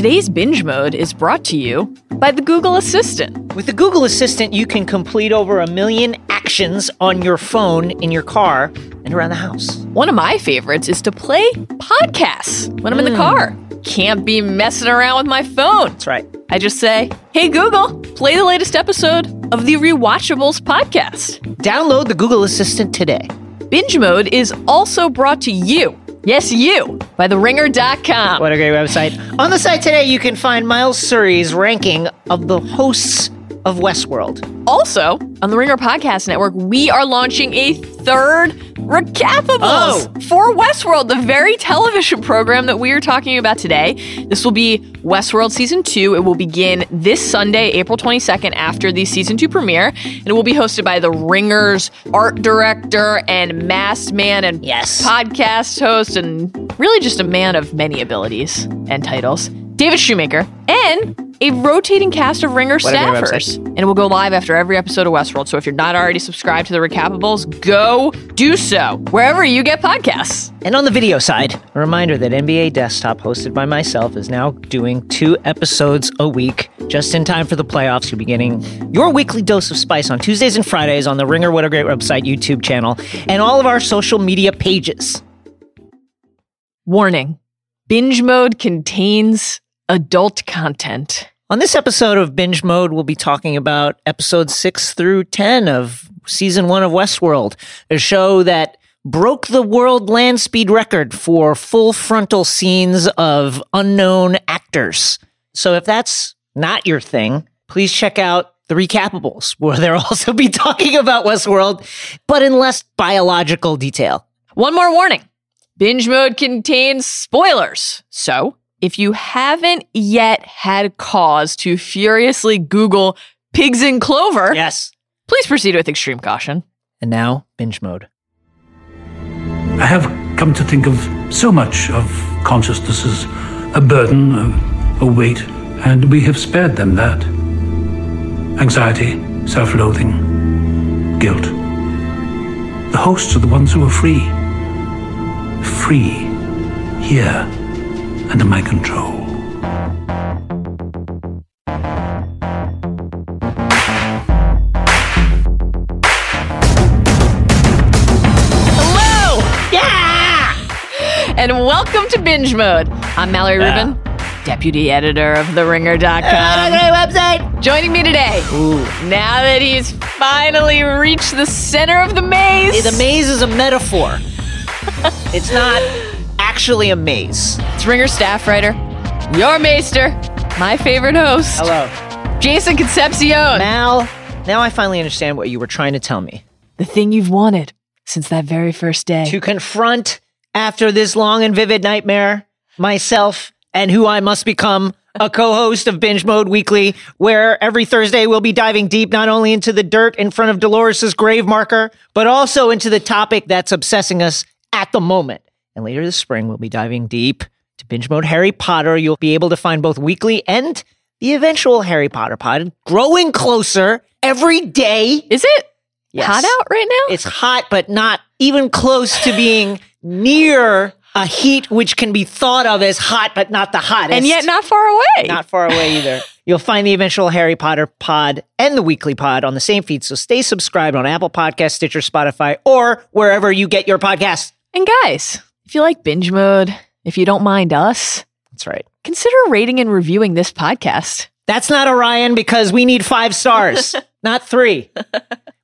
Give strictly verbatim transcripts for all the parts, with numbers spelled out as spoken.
Today's Binge Mode is brought to you by the Google Assistant. With the Google Assistant, you can complete over a million actions on your phone, in your car, and around the house. One of my favorites is to play podcasts when I'm mm. in the car. Can't be messing around with my phone. That's right. I just say, hey, Google, play the latest episode of the Rewatchables podcast. Download the Google Assistant today. Binge Mode is also brought to you, yes, you, by the ringer dot com. What a great website. On the site today, you can find Miles Surrey's ranking of the hosts of Westworld. Also, on the Ringer Podcast Network, we are launching a third Recapables oh. for Westworld, the very television program that we are talking about today. This will be Westworld Season two. It will begin this Sunday, April twenty-second, after the Season two premiere. And it will be hosted by the Ringer's art director and masked man and yes. podcast host and really just a man of many abilities and titles, David Shoemaker, and a rotating cast of Ringer what staffers. And it will go live after every episode of Westworld. So if you're not already subscribed to the Recapables, go do so wherever you get podcasts. And on the video side, a reminder that N B A Desktop, hosted by myself, is now doing two episodes a week. Just in time for the playoffs, you'll be getting your weekly dose of spice on Tuesdays and Fridays on the Ringer What a Great Website YouTube channel and all of our social media pages. Warning. Binge Mode contains adult content. On this episode of Binge Mode, we'll be talking about episodes six through ten of season one of Westworld, a show that broke the world land speed record for full frontal scenes of unknown actors. So if that's not your thing, please check out The Recapables, where they'll also be talking about Westworld, but in less biological detail. One more warning. Binge Mode contains spoilers. So if you haven't yet had cause to furiously Google pigs in clover, yes, please proceed with extreme caution. And now, Binge Mode. I have come to think of so much of consciousness as a burden, a, a weight, and we have spared them that. Anxiety, self-loathing, guilt. The hosts are the ones who are free. Free here. Under my control. Hello! Yeah! And welcome to Binge Mode. I'm Mallory yeah. Rubin, deputy editor of the ringer dot com. Great website! Joining me today, Ooh. now that he's finally reached the center of the maze. Hey, the maze is a metaphor. It's not actually a maze. It's Ringer staff writer, your maester, my favorite host. Hello. Jason Concepcion. Mal, now I finally understand what you were trying to tell me. The thing you've wanted since that very first day. To confront, after this long and vivid nightmare, myself and who I must become, a co-host of Binge Mode Weekly, where every Thursday we'll be diving deep not only into the dirt in front of Dolores' grave marker, but also into the topic that's obsessing us at the moment. And later this spring, we'll be diving deep to Binge Mode Harry Potter. You'll be able to find both weekly and the eventual Harry Potter pod growing closer every day. Is it yes. hot out right now? It's hot, but not even close to being near a heat which can be thought of as hot, but not the hottest. And yet not far away. Not far away either. You'll find the eventual Harry Potter pod and the weekly pod on the same feed. So stay subscribed on Apple Podcasts, Stitcher, Spotify, or wherever you get your podcasts. And guys, if you like Binge Mode, if you don't mind us, that's right, consider rating and reviewing this podcast. That's not Orion, because we need five stars, not three.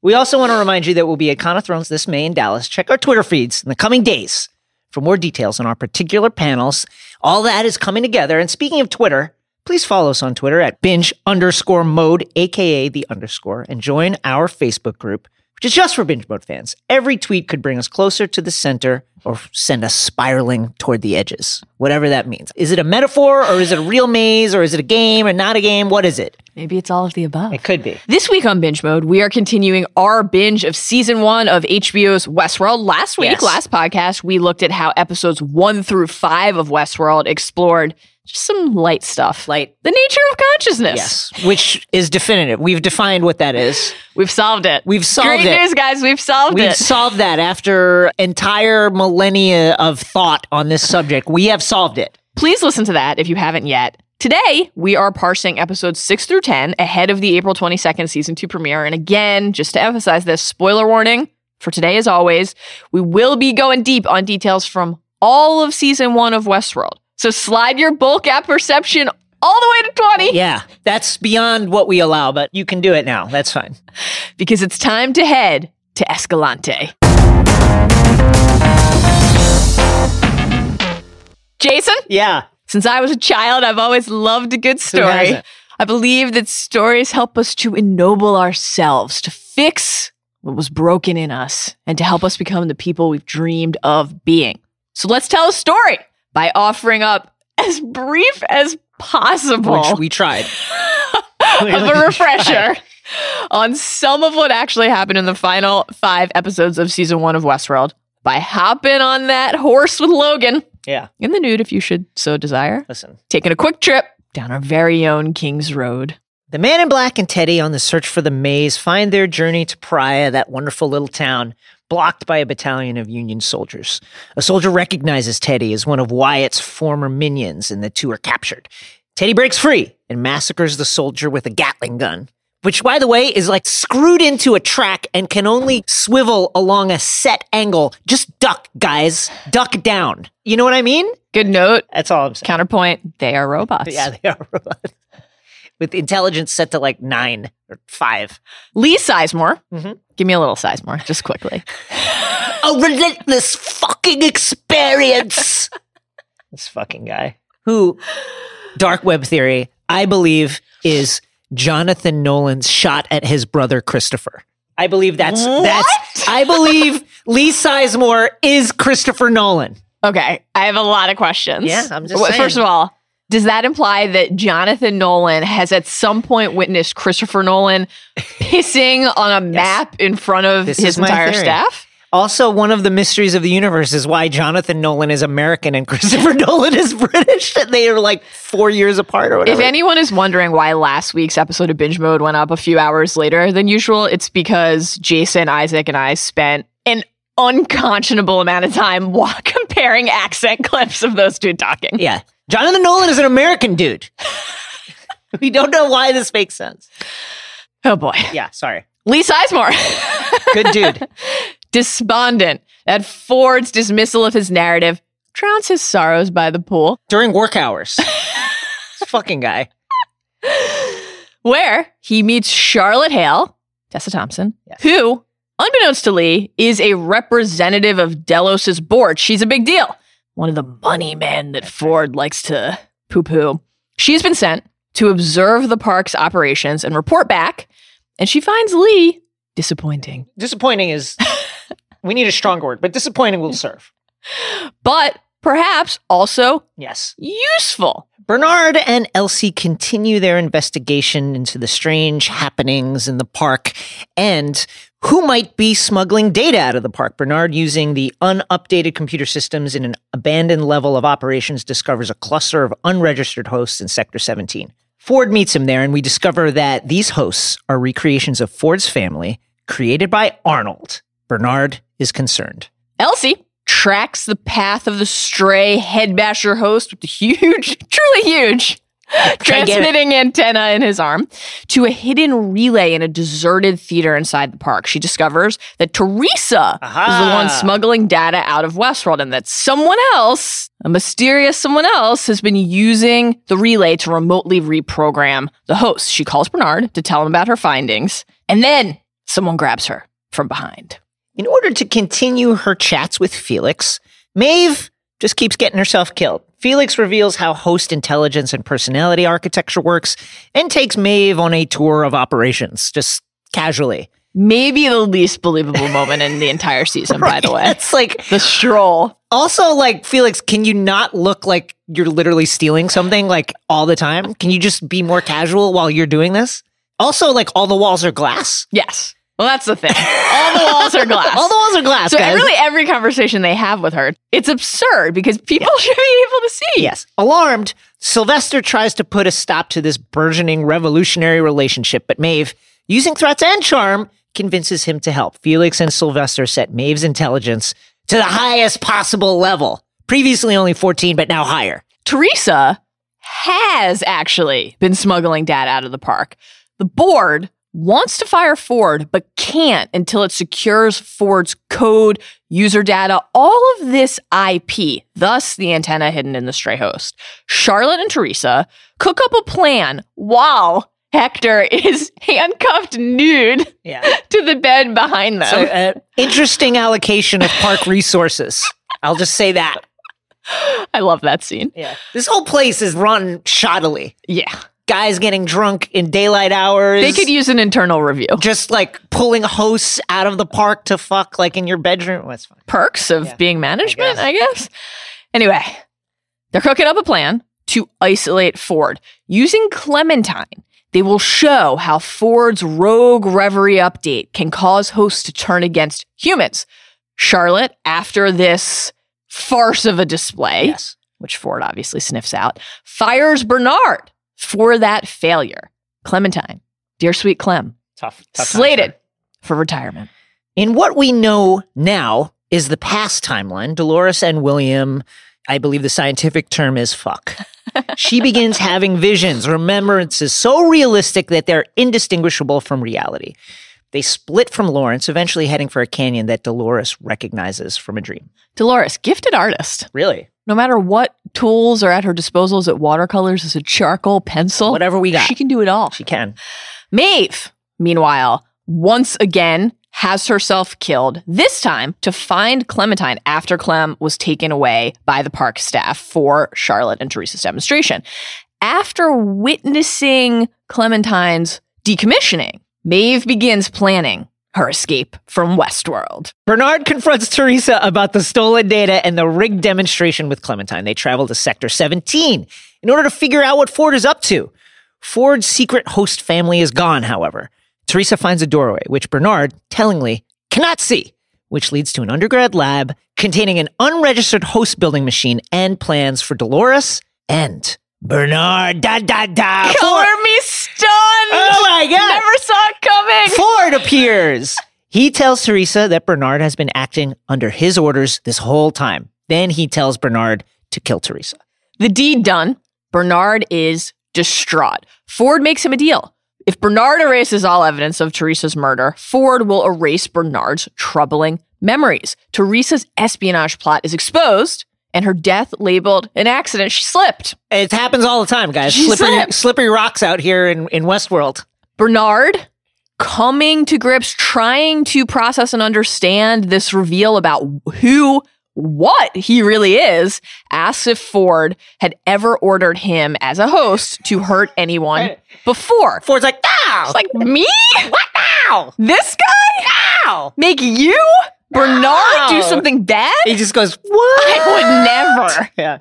We also want to remind you that we'll be at Con of Thrones this May in Dallas. Check our Twitter feeds in the coming days for more details on our particular panels. All that is coming together. And speaking of Twitter, please follow us on Twitter at binge underscore mode, a k a the underscore, and join our Facebook group, which is just for Binge Mode fans. Every tweet could bring us closer to the center or send us spiraling toward the edges, whatever that means. Is it a metaphor, or is it a real maze, or is it a game or not a game? What is it? Maybe it's all of the above. It could be. This week on Binge Mode, we are continuing our binge of season one of H B O's Westworld. Last week, yes. last podcast, we looked at how episodes one through five of Westworld explored just some light stuff, like the nature of consciousness. Yes, which is definitive. We've defined what that is. We've solved it. We've solved Great it. Great news, guys. We've solved we've it. We've solved that after entire millennia of thought on this subject. We have solved it. Please listen to that if you haven't yet. Today, we are parsing episodes six through ten ahead of the April twenty-second season two premiere. And again, just to emphasize this, spoiler warning for today as always, we will be going deep on details from all of season one of Westworld. So slide your bull gap perception all the way to twenty. Yeah, that's beyond what we allow, but you can do it now. That's fine. Because it's time to head to Escalante. Jason? Yeah. Since I was a child, I've always loved a good story. I believe that stories help us to ennoble ourselves, to fix what was broken in us, and to help us become the people we've dreamed of being. So let's tell a story by offering up, as brief as possible, which we tried, of a refresher on some of what actually happened in the final five episodes of season one of Westworld by hopping on that horse with Logan. Yeah. In the nude, if you should so desire. Listen. Taking a quick trip down our very own King's Road. The Man in Black and Teddy, on the search for the maze, find their journey to Pariah, that wonderful little town blocked by a battalion of Union soldiers. A soldier recognizes Teddy as one of Wyatt's former minions, and the two are captured. Teddy breaks free and massacres the soldier with a Gatling gun, which, by the way, is like screwed into a track and can only swivel along a set angle. Just duck, guys. Duck down. You know what I mean? Good note. That's all I'm saying. Counterpoint, they are robots. Yeah, they are robots. With intelligence set to like nine or five. Lee Sizemore. Mm-hmm. Give me a little Sizemore, just quickly. A relentless fucking experience. This fucking guy. Who, dark web theory, I believe is Jonathan Nolan's shot at his brother Christopher. I believe that's... What? That's, I believe Lee Sizemore is Christopher Nolan. Okay, I have a lot of questions. Yeah, I'm just well, saying. First of all, does that imply that Jonathan Nolan has at some point witnessed Christopher Nolan pissing on a yes. map in front of this his entire theory. Staff? Also, one of the mysteries of the universe is why Jonathan Nolan is American and Christopher Nolan is British. They are like four years apart or whatever. If anyone is wondering why last week's episode of Binge Mode went up a few hours later than usual, it's because Jason, Isaac, and I spent an unconscionable amount of time while comparing accent clips of those two talking. Yeah. Jonathan Nolan is an American dude. We don't know why this makes sense. Oh, boy. Yeah, sorry. Lee Sizemore. Good dude. Despondent at Ford's dismissal of his narrative, drowns his sorrows by the pool. During work hours. This fucking guy. Where he meets Charlotte Hale, Tessa Thompson, yes. who, unbeknownst to Lee, is a representative of Delos's board. She's a big deal. One of the bunny men that Ford likes to poo-poo. She's been sent to observe the park's operations and report back, and she finds Lee disappointing. Disappointing is... We need a strong word, but disappointing will serve. But perhaps also yes, useful. Bernard and Elsie continue their investigation into the strange happenings in the park and who might be smuggling data out of the park. Bernard, using the unupdated computer systems in an abandoned level of operations, discovers a cluster of unregistered hosts in Sector seventeen. Ford meets him there, and we discover that these hosts are recreations of Ford's family created by Arnold. Bernard is concerned. Elsie tracks the path of the stray headbasher host with the huge, truly huge, transmitting antenna in his arm to a hidden relay in a deserted theater inside the park. She discovers that Teresa Aha. is the one smuggling data out of Westworld, and that someone else, a mysterious someone else, has been using the relay to remotely reprogram the host. She calls Bernard to tell him about her findings, and then someone grabs her from behind. In order to continue her chats with Felix, Maeve just keeps getting herself killed. Felix reveals how host intelligence and personality architecture works and takes Maeve on a tour of operations, just casually. Maybe the least believable moment in the entire season, right, by the way. It's like the stroll. Also, like, Felix, can you not look like you're literally stealing something, like, all the time? Can you just be more casual while you're doing this? Also, like, all the walls are glass. Yes. Well, that's the thing. All the walls are glass. All the walls are glass, So guys. really every conversation they have with her, it's absurd because people yes. should be able to see. Yes. Alarmed, Sylvester tries to put a stop to this burgeoning revolutionary relationship, but Maeve, using threats and charm, convinces him to help. Felix and Sylvester set Maeve's intelligence to the highest possible level. Previously only fourteen, but now higher. Teresa has actually been smuggling data out of the park. The board wants to fire Ford, but can't until it secures Ford's code, user data, all of this I P, thus the antenna hidden in the stray host. Charlotte and Teresa cook up a plan while Hector is handcuffed nude yeah. to the bed behind them. So, uh, interesting allocation of park resources. I'll just say that. I love that scene. Yeah. This whole place is run shoddily. Yeah. Guys getting drunk in daylight hours. They could use an internal review. Just like pulling hosts out of the park to fuck like in your bedroom. Well, that's fine. Perks of yeah, being management, I guess. I guess. Anyway, they're cooking up a plan to isolate Ford. Using Clementine, they will show how Ford's rogue reverie update can cause hosts to turn against humans. Charlotte, after this farce of a display, yes, which Ford obviously sniffs out, fires Bernard for that failure. Clementine, dear sweet Clem, tough, tough slated time, for retirement. In what we know now is the past timeline, Dolores and William, I believe the scientific term is fuck. She begins having visions, remembrances so realistic that they're indistinguishable from reality. They split from Lawrence, eventually heading for a canyon that Dolores recognizes from a dream. Dolores, gifted artist. Really? No matter what tools are at her disposal, is it watercolors, is it charcoal, pencil? Whatever we got. She can do it all. She can. Maeve, meanwhile, once again has herself killed, this time to find Clementine after Clem was taken away by the park staff for Charlotte and Teresa's demonstration. After witnessing Clementine's decommissioning, Maeve begins planning her escape from Westworld. Bernard confronts Teresa about the stolen data and the rigged demonstration with Clementine. They travel to Sector seventeen in order to figure out what Ford is up to. Ford's secret host family is gone, however. Teresa finds a doorway, which Bernard, tellingly, cannot see, which leads to an undergrad lab containing an unregistered host-building machine and plans for Dolores and Bernard. Da, da, da. Color Ford. Me stunned. Oh my God. Never saw it coming. Ford appears. He tells Teresa that Bernard has been acting under his orders this whole time. Then he tells Bernard to kill Teresa. The deed done, Bernard is distraught. Ford makes him a deal. If Bernard erases all evidence of Teresa's murder, Ford will erase Bernard's troubling memories. Teresa's espionage plot is exposed, and her death labeled an accident. She slipped. It happens all the time, guys. She slippery, slipped. slippery rocks out here in, in Westworld. Bernard, coming to grips, trying to process and understand this reveal about who, what he really is, asks if Ford had ever ordered him as a host to hurt anyone right. before. Ford's like, no! It's like, me? What now? This guy? Now! Make you? No! Bernard do something bad? He just goes, what? I would never. Yeah.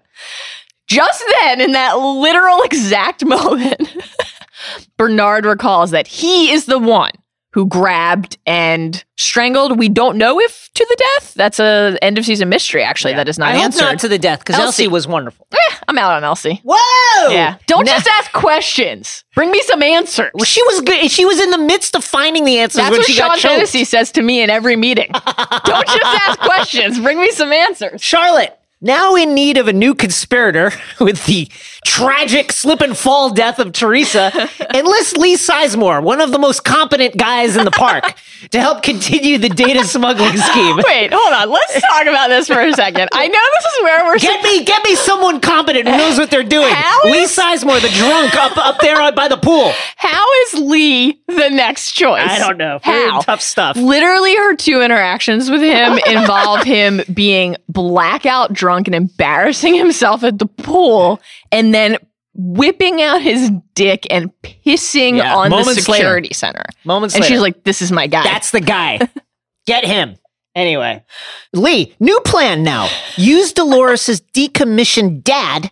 Just then, in that literal exact moment, Bernard recalls that he is the one who grabbed and strangled. We don't know if to the death. That's a end of season mystery, actually, yeah. that is not I answered. I hope not to the death, because Elsie. Elsie was wonderful. Eh, I'm out on Elsie. Whoa! Yeah. Don't no. just ask questions. Bring me some answers. Well, she was good. She was in the midst of finding the answers That's when she Sean got choked. That's what Sean Hennessy says to me in every meeting. Don't just ask questions. Bring me some answers. Charlotte, now in need of a new conspirator with the tragic slip and fall death of Teresa, enlists Lee Sizemore, one of the most competent guys in the park, to help continue the data smuggling scheme. Wait, hold on. Let's talk about this for a second. I know this is where we're... Get me get me someone competent who knows what they're doing. How Lee is... Sizemore, the drunk up, up there by the pool. How is Lee the next choice? I don't know. How? Tough stuff. Literally, her two interactions with him involve him being blackout drunk and embarrassing himself at the pool and then whipping out his dick and pissing yeah, on the security later. center. Moments and later. And she's like, this is my guy. That's the guy. Get him. Anyway. Lee, new plan now. Use Dolores' decommissioned dad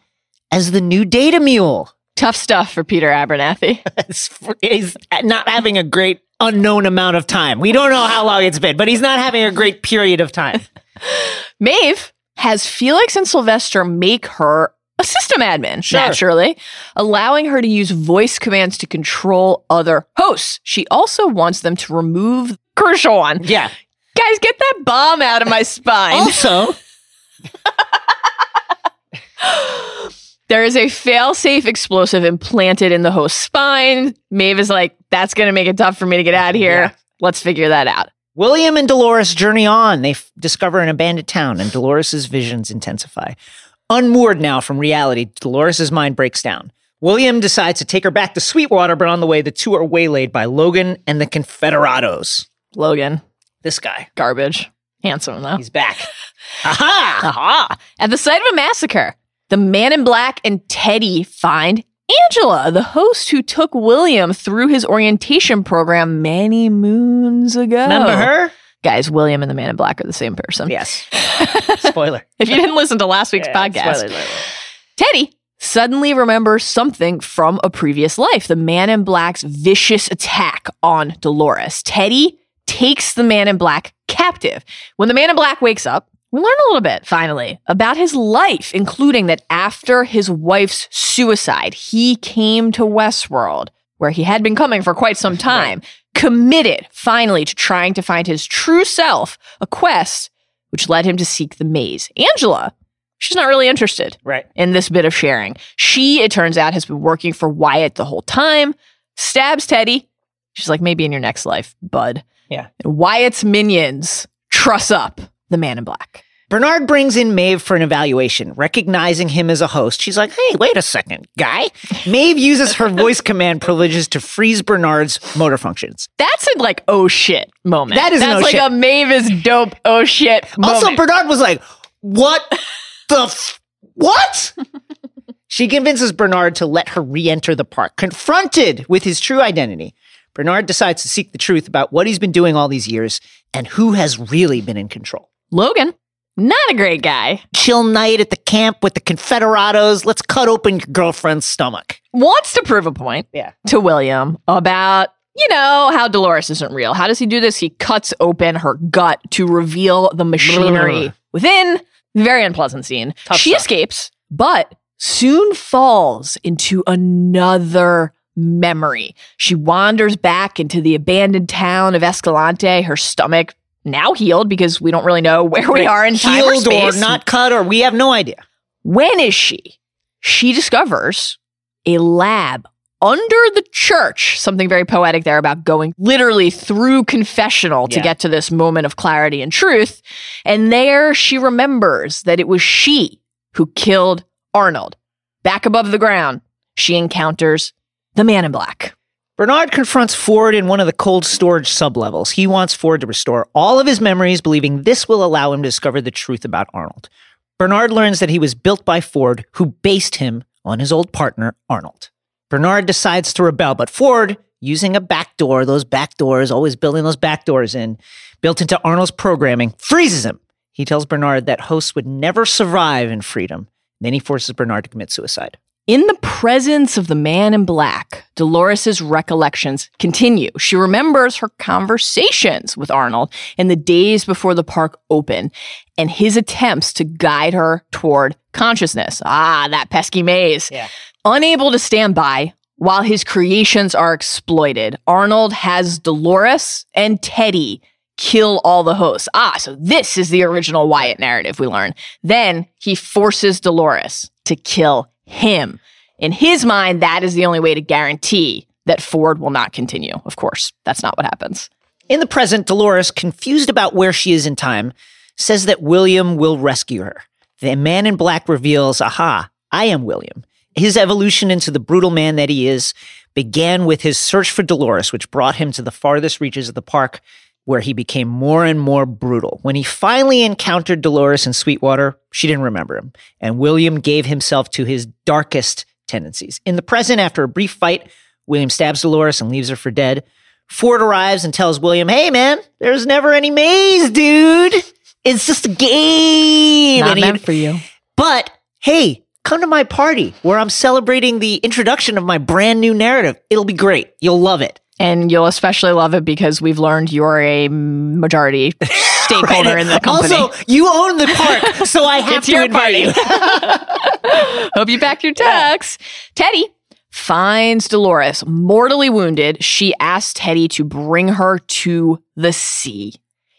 as the new data mule. Tough stuff for Peter Abernathy. He's not having a great unknown amount of time. We don't know how long it's been, but he's not having a great period of time. Maeve has Felix and Sylvester make her a system admin, sure. naturally, allowing her to use voice commands to control other hosts. She also wants them to remove crucial one. Yeah. Guys, get that bomb out of my spine. Also... There is a fail-safe explosive implanted in the host's spine. Maeve is like, that's going to make it tough for me to get out of here. Yeah. Let's figure that out. William and Dolores journey on. They f- discover an abandoned town, and Dolores' visions intensify. Unmoored now from reality, Dolores' mind breaks down. William decides to take her back to Sweetwater, but on the way, the two are waylaid by Logan and the Confederados. Logan. This guy. Garbage. Handsome, though. He's back. Aha! Aha! At the site of a massacre, the Man in Black and Teddy find Angela, the host who took William through his orientation program many moons ago. Remember her? Guys, William and the Man in Black are the same person. Yes. Spoiler. If you didn't listen to last week's yeah, podcast. Spoiler, spoiler. Teddy suddenly remembers something from a previous life. The Man in Black's vicious attack on Dolores. Teddy takes the Man in Black captive. When the Man in Black wakes up, we learn a little bit, finally, about his life, including that after his wife's suicide, he came to Westworld, where he had been coming for quite some time, right. committed, finally, to trying to find his true self, a quest which led him to seek the maze. Angela, she's not really interested right. in this bit of sharing. She, it turns out, has been working for Wyatt the whole time, stabs Teddy. She's like, maybe in your next life, bud. Yeah. And Wyatt's minions truss up the Man in Black. Bernard brings in Maeve for an evaluation, recognizing him as a host. She's like, hey, wait a second, guy. Maeve uses her voice command privileges to freeze Bernard's motor functions. That's a, like, oh, shit moment. That is That's an oh, like shit. a Maeve is dope, oh, shit moment. Also, Bernard was like, what the f- what? She convinces Bernard to let her re-enter the park, confronted with his true identity. Bernard decides to seek the truth about what he's been doing all these years and who has really been in control. Logan, not a great guy. Chill night at the camp with the Confederados. Let's cut open your girlfriend's stomach. Wants to prove a point yeah. to William about, you know, how Dolores isn't real. How does he do this? He cuts open her gut to reveal the machinery Brr. within. Very unpleasant scene. Tough she stuff. escapes, but soon falls into another memory. She wanders back into the abandoned town of Escalante, her stomach now healed because we don't really know where we are in time or space. Healed or not cut, or we have no idea. When is she? She discovers a lab under the church, something very poetic there about going literally through confessional to yeah. get to this moment of clarity and truth. And there she remembers that it was she who killed Arnold. Back above the ground, she encounters the Man in Black. Bernard confronts Ford in one of the cold storage sublevels. He wants Ford to restore all of his memories, believing this will allow him to discover the truth about Arnold. Bernard learns that he was built by Ford, who based him on his old partner, Arnold. Bernard decides to rebel, but Ford, using a backdoor, those backdoors, always building those backdoors in, built into Arnold's programming, freezes him. He tells Bernard that hosts would never survive in freedom. Then he forces Bernard to commit suicide. In the presence of the Man in Black, Dolores' recollections continue. She remembers her conversations with Arnold in the days before the park opened and his attempts to guide her toward consciousness. Ah, that pesky maze. Yeah. Unable to stand by while his creations are exploited, Arnold has Dolores and Teddy kill all the hosts. Ah, so this is the original Wyatt narrative, we learn. Then he forces Dolores to kill him. In his mind, that is the only way to guarantee that Ford will not continue. Of course, that's not what happens. In the present, Dolores, confused about where she is in time, says that William will rescue her. The Man in Black reveals, aha, I am William. His evolution into the brutal man that he is began with his search for Dolores, which brought him to the farthest reaches of the park, where he became more and more brutal. When he finally encountered Dolores in Sweetwater, she didn't remember him, and William gave himself to his darkest tendencies. In the present, after a brief fight, William stabs Dolores and leaves her for dead. Ford arrives and tells William, hey, man, there's never any maze, dude. It's just a game. Not meant for you. But, hey, come to my party where I'm celebrating the introduction of my brand new narrative. It'll be great. You'll love it. And you'll especially love it because we've learned you're a majority stakeholder right. in the company. Also, you own the park, so I have to invite you. Hope you packed your tux. Yeah. Teddy finds Dolores mortally wounded. She asks Teddy to bring her to the sea.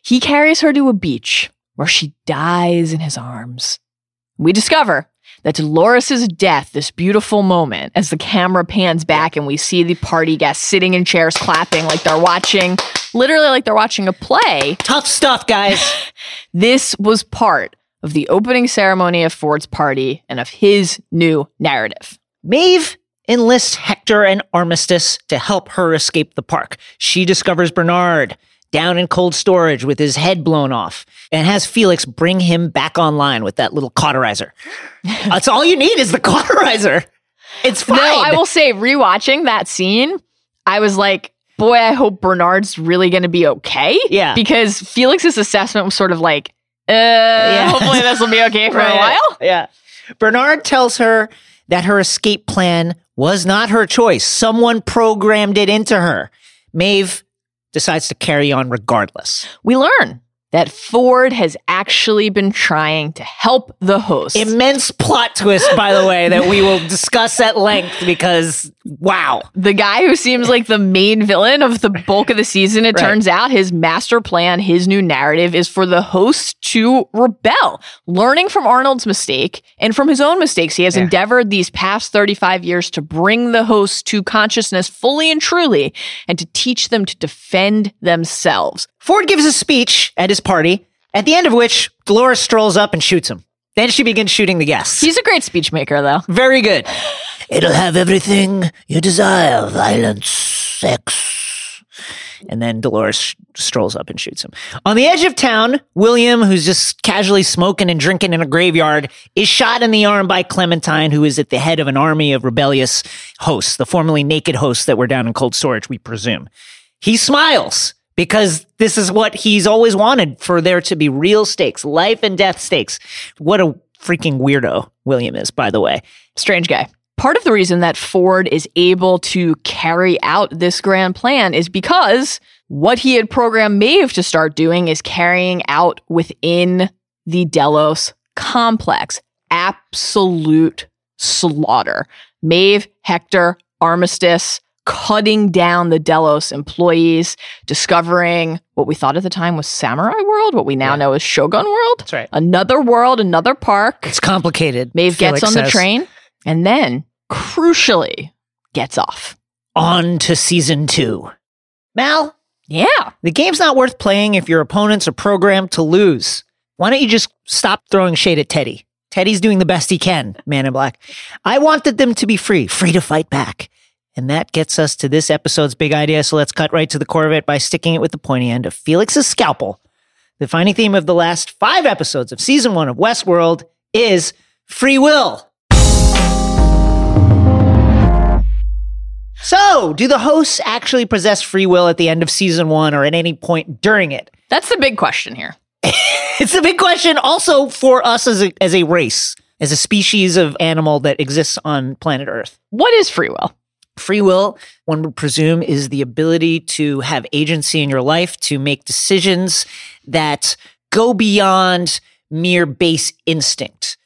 He carries her to a beach where she dies in his arms. We discover that Dolores' death, this beautiful moment, as the camera pans back and we see the party guests sitting in chairs clapping like they're watching, literally like they're watching a play. Tough stuff, guys. This was part of the opening ceremony of Ford's party and of his new narrative. Maeve enlists Hector and Armistice to help her escape the park. She discovers Bernard down in cold storage with his head blown off and has Felix bring him back online with that little cauterizer. That's all you need is the cauterizer. It's fine. No, I will say, rewatching that scene, I was like, boy, I hope Bernard's really going to be okay. Yeah. Because Felix's assessment was sort of like, uh, yeah. hopefully this will be okay for right. a while. Yeah. Bernard tells her that her escape plan was not her choice. Someone programmed it into her. Maeve decides to carry on regardless. We learn that Ford has actually been trying to help the host. Immense plot twist, by the way, that we will discuss at length because, wow. The guy who seems like the main villain of the bulk of the season, it right. turns out his master plan, his new narrative, is for the host to rebel. Learning from Arnold's mistake and from his own mistakes, he has yeah. endeavored these past thirty-five years to bring the host to consciousness fully and truly and to teach them to defend themselves. Ford gives a speech at his party, at the end of which Dolores strolls up and shoots him. Then she begins shooting the guests. He's a great speechmaker, though. Very good. It'll have everything you desire, violence, sex. And then Dolores sh- strolls up and shoots him. On the edge of town, William, who's just casually smoking and drinking in a graveyard, is shot in the arm by Clementine, who is at the head of an army of rebellious hosts, the formerly naked hosts that were down in cold storage, we presume. He smiles, because this is what he's always wanted, for there to be real stakes, life and death stakes. What a freaking weirdo William is, by the way. Strange guy. Part of the reason that Ford is able to carry out this grand plan is because what he had programmed Maeve to start doing is carrying out within the Delos complex. Absolute slaughter. Maeve, Hector, Armistice, cutting down the Delos employees, discovering what we thought at the time was Samurai World, what we now yeah. know is Shogun World. That's right. Another world, another park. It's complicated. Maeve Felix gets on says. the train and then, crucially, gets off. On to season two. Mal? Yeah? The game's not worth playing if your opponents are programmed to lose. Why don't you just stop throwing shade at Teddy? Teddy's doing the best he can, Man in Black. I wanted them to be free, free to fight back. And that gets us to this episode's big idea, so let's cut right to the core of it by sticking it with the pointy end of Felix's scalpel. The defining theme of the last five episodes of season one of Westworld is free will. So, do the hosts actually possess free will at the end of season one or at any point during it? That's the big question here. It's the big question also for us as a, as a race, as a species of animal that exists on planet Earth. What is free will? Free will, one would presume, is the ability to have agency in your life, to make decisions that go beyond mere base instinct.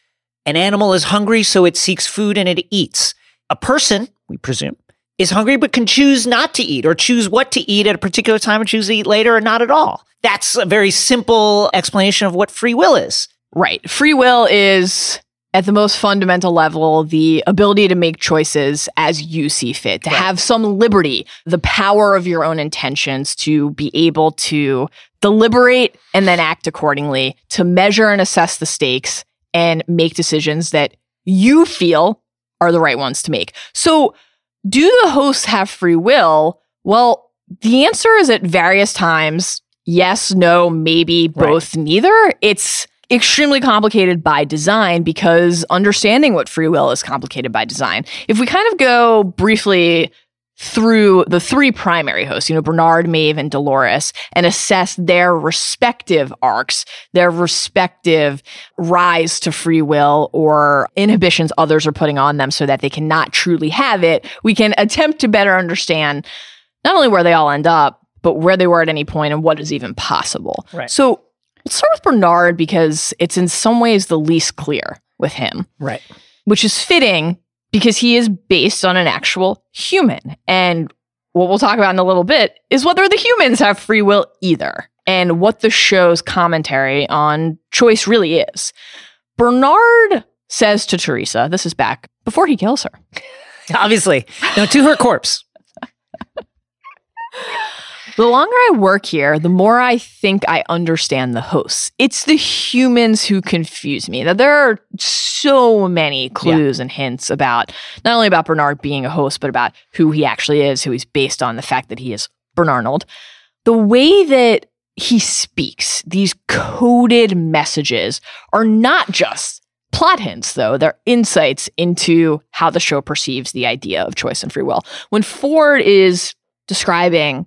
An animal is hungry, so it seeks food and it eats. A person, we presume, is hungry but can choose not to eat or choose what to eat at a particular time and choose to eat later or not at all. That's a very simple explanation of what free will is. Right. Free will is, at the most fundamental level, the ability to make choices as you see fit, to right. have some liberty, the power of your own intentions, to be able to deliberate and then act accordingly, to measure and assess the stakes and make decisions that you feel are the right ones to make. So, do the hosts have free will? Well, the answer is at various times, yes, no, maybe, both, right. neither. It's extremely complicated by design because understanding what free will is complicated by design. If we kind of go briefly through the three primary hosts, you know, Bernard, Maeve, and Dolores, and assess their respective arcs, their respective rise to free will or inhibitions others are putting on them so that they cannot truly have it, we can attempt to better understand not only where they all end up, but where they were at any point and what is even possible. Right. So, let's start with Bernard because it's in some ways the least clear with him. Right. Which is fitting because he is based on an actual human. And what we'll talk about in a little bit is whether the humans have free will either and what the show's commentary on choice really is. Bernard says to Teresa, this is back before he kills her. Obviously. No, to her corpse. The longer I work here, the more I think I understand the hosts. It's the humans who confuse me. That there are so many clues yeah. and hints about, not only about Bernard being a host, but about who he actually is, who he's based on, the fact that he is Bernard. The way that he speaks, these coded messages are not just plot hints, though. They're insights into how the show perceives the idea of choice and free will. When Ford is describing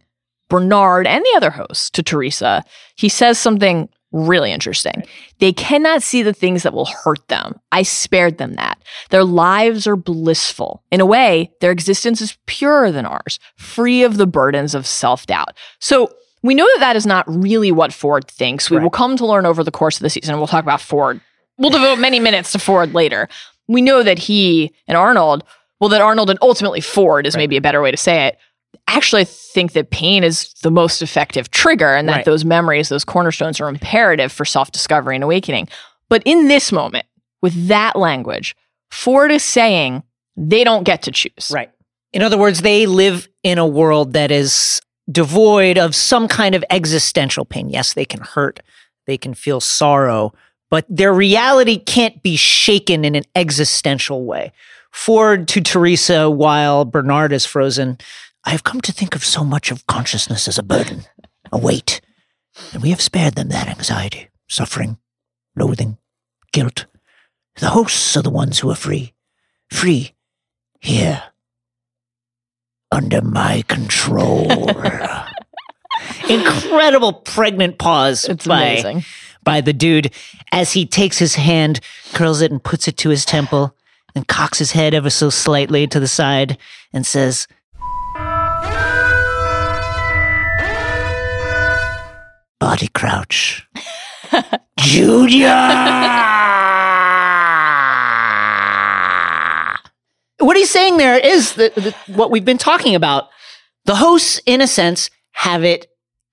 Bernard and the other hosts to Teresa, he says something really interesting. They cannot see the things that will hurt them. I spared them that. Their lives are blissful. In a way, their existence is purer than ours, free of the burdens of self-doubt. So we know that that is not really what Ford thinks. We right. will come to learn over the course of the season, and we'll talk about Ford. We'll devote many minutes to Ford later. We know that he and Arnold, well, that Arnold and ultimately Ford is right. maybe a better way to say it, actually I think that pain is the most effective trigger, and that right. those memories, those cornerstones are imperative for self-discovery and awakening. But in this moment, with that language, Ford is saying they don't get to choose. Right. In other words, they live in a world that is devoid of some kind of existential pain. Yes, they can hurt, they can feel sorrow, but their reality can't be shaken in an existential way. Ford to Teresa, while Bernard is frozen, I have come to think of so much of consciousness as a burden, a weight, and we have spared them that anxiety, suffering, loathing, guilt. The hosts are the ones who are free, free here, under my control. Incredible pregnant pause. It's by, amazing. By the dude as he takes his hand, curls it and puts it to his temple, and cocks his head ever so slightly to the side and says, Barty Crouch. Junior! What he's saying there is the, the, what we've been talking about. The hosts, in a sense, have it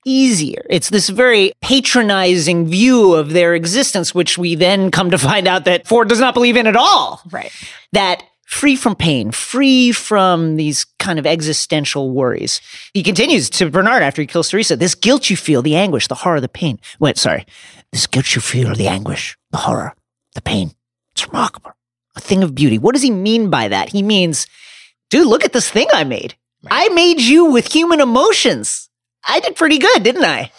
easier. It's this very patronizing view of their existence, which we then come to find out that Ford does not believe in at all. Right. That free from pain, free from these kind of existential worries. He continues to Bernard after he kills Teresa. This guilt you feel, the anguish, the horror, the pain. Wait, sorry. This guilt you feel, the anguish, the horror, the pain. It's remarkable. A thing of beauty. What does he mean by that? He means, dude, look at this thing I made. Right. I made you with human emotions. I did pretty good, didn't I?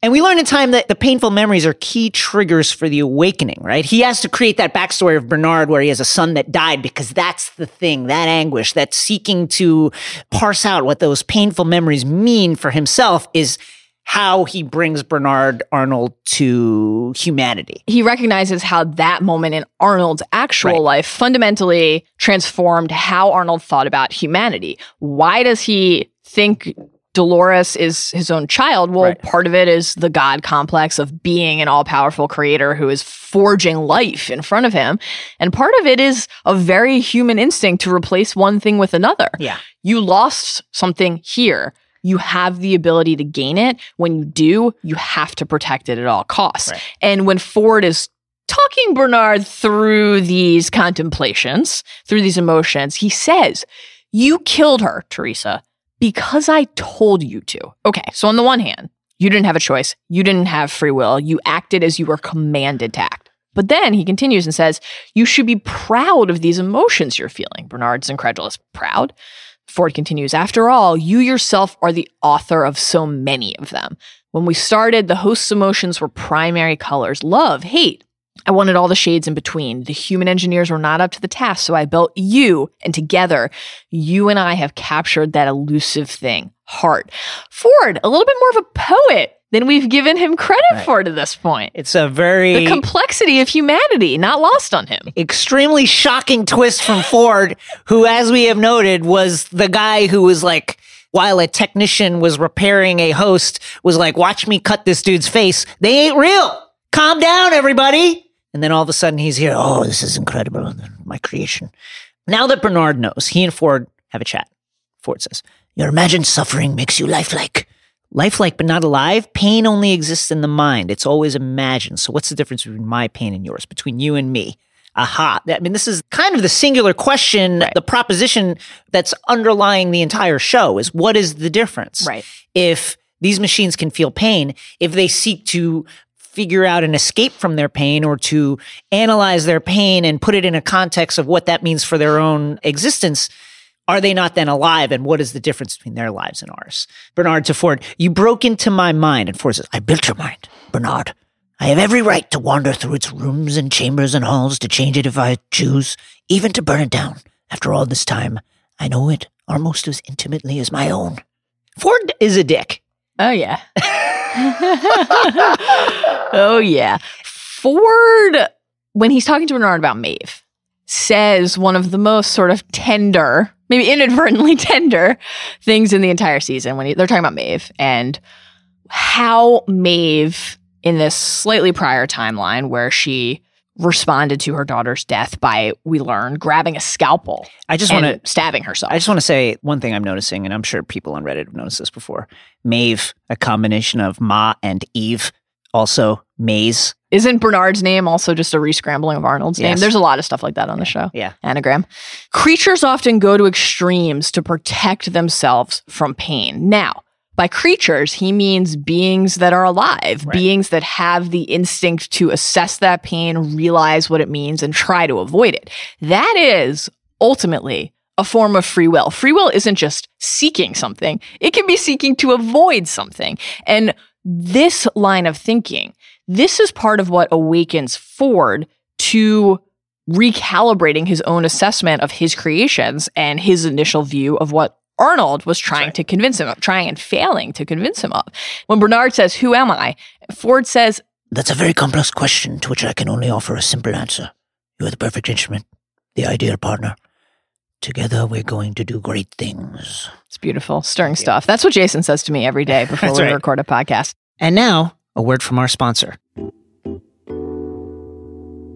And we learned in time that the painful memories are key triggers for the awakening, right? He has to create that backstory of Bernard where he has a son that died, because that's the thing, that anguish, that seeking to parse out what those painful memories mean for himself is how he brings Bernard Arnold to humanity. He recognizes how that moment in Arnold's actual right. life fundamentally transformed how Arnold thought about humanity. Why does he think Dolores is his own child? Well, right. part of it is the God complex of being an all-powerful creator who is forging life in front of him. And part of it is a very human instinct to replace one thing with another. Yeah. You lost something here. You have the ability to gain it. When you do, you have to protect it at all costs. Right. And when Ford is talking Bernard through these contemplations, through these emotions, he says, you killed her, Teresa, because I told you to. Okay, so on the one hand, you didn't have a choice. You didn't have free will. You acted as you were commanded to act. But then he continues and says, you should be proud of these emotions you're feeling. Bernard's incredulous. Proud? Ford continues, after all, you yourself are the author of so many of them. When we started, the host's emotions were primary colors. Love, hate. I wanted all the shades in between. The human engineers were not up to the task, so I built you, and together, you and I have captured that elusive thing, heart. Ford, a little bit more of a poet than we've given him credit right. for to this point. It's a very... The complexity of humanity, not lost on him. Extremely shocking twist from Ford, who, as we have noted, was the guy who was like, while a technician was repairing a host, was like, watch me cut this dude's face. They ain't real. Calm down, everybody. And then all of a sudden he's here. Oh, this is incredible. My creation. Now that Bernard knows, he and Ford have a chat. Ford says, your imagined suffering makes you lifelike. Lifelike, but not alive. Pain only exists in the mind. It's always imagined. So what's the difference between my pain and yours, between you and me? aha. I mean, this is kind of the singular question, right. The proposition that's underlying the entire show is what is the difference? Right. If these machines can feel pain, if they seek to figure out an escape from their pain or to analyze their pain and put it in a context of what that means for their own existence, are they not then alive? And what is the difference between their lives and ours? Bernard to Ford, you broke into my mind. And Ford says, I built your mind, Bernard. I have every right to wander through its rooms and chambers and halls to change it if I choose, even to burn it down. After all this time, I know it almost as intimately as my own. Ford is a dick. Oh, yeah. Oh, yeah. Ford, when he's talking to Bernard about Maeve, says one of the most sort of tender, maybe inadvertently tender things in the entire season when he, they're talking about Maeve and how Maeve, in this slightly prior timeline where she responded to her daughter's death by, we learned, grabbing a scalpel I just and wanna, stabbing herself. I just want to say one thing I'm noticing, and I'm sure people on Reddit have noticed this before. Maeve, a combination of Ma and Eve, also Maze. Isn't Bernard's name also just a re-scrambling of Arnold's yes. name? There's a lot of stuff like that on yeah. the show. Yeah. Anagram. Creatures often go to extremes to protect themselves from pain. Now, by creatures, he means beings that are alive, right. beings that have the instinct to assess that pain, realize what it means, and try to avoid it. That is ultimately a form of free will. Free will isn't just seeking something. It can be seeking to avoid something. And this line of thinking, this is part of what awakens Ford to recalibrating his own assessment of his creations and his initial view of what Arnold was trying right. to convince him of, trying and failing to convince him of. When Bernard says, who am I? Ford says, that's a very complex question to which I can only offer a simple answer. You are the perfect instrument, the ideal partner. Together we're going to do great things. It's beautiful, stirring yeah. stuff. That's what Jason says to me every day before we right. record a podcast. And now, a word from our sponsor.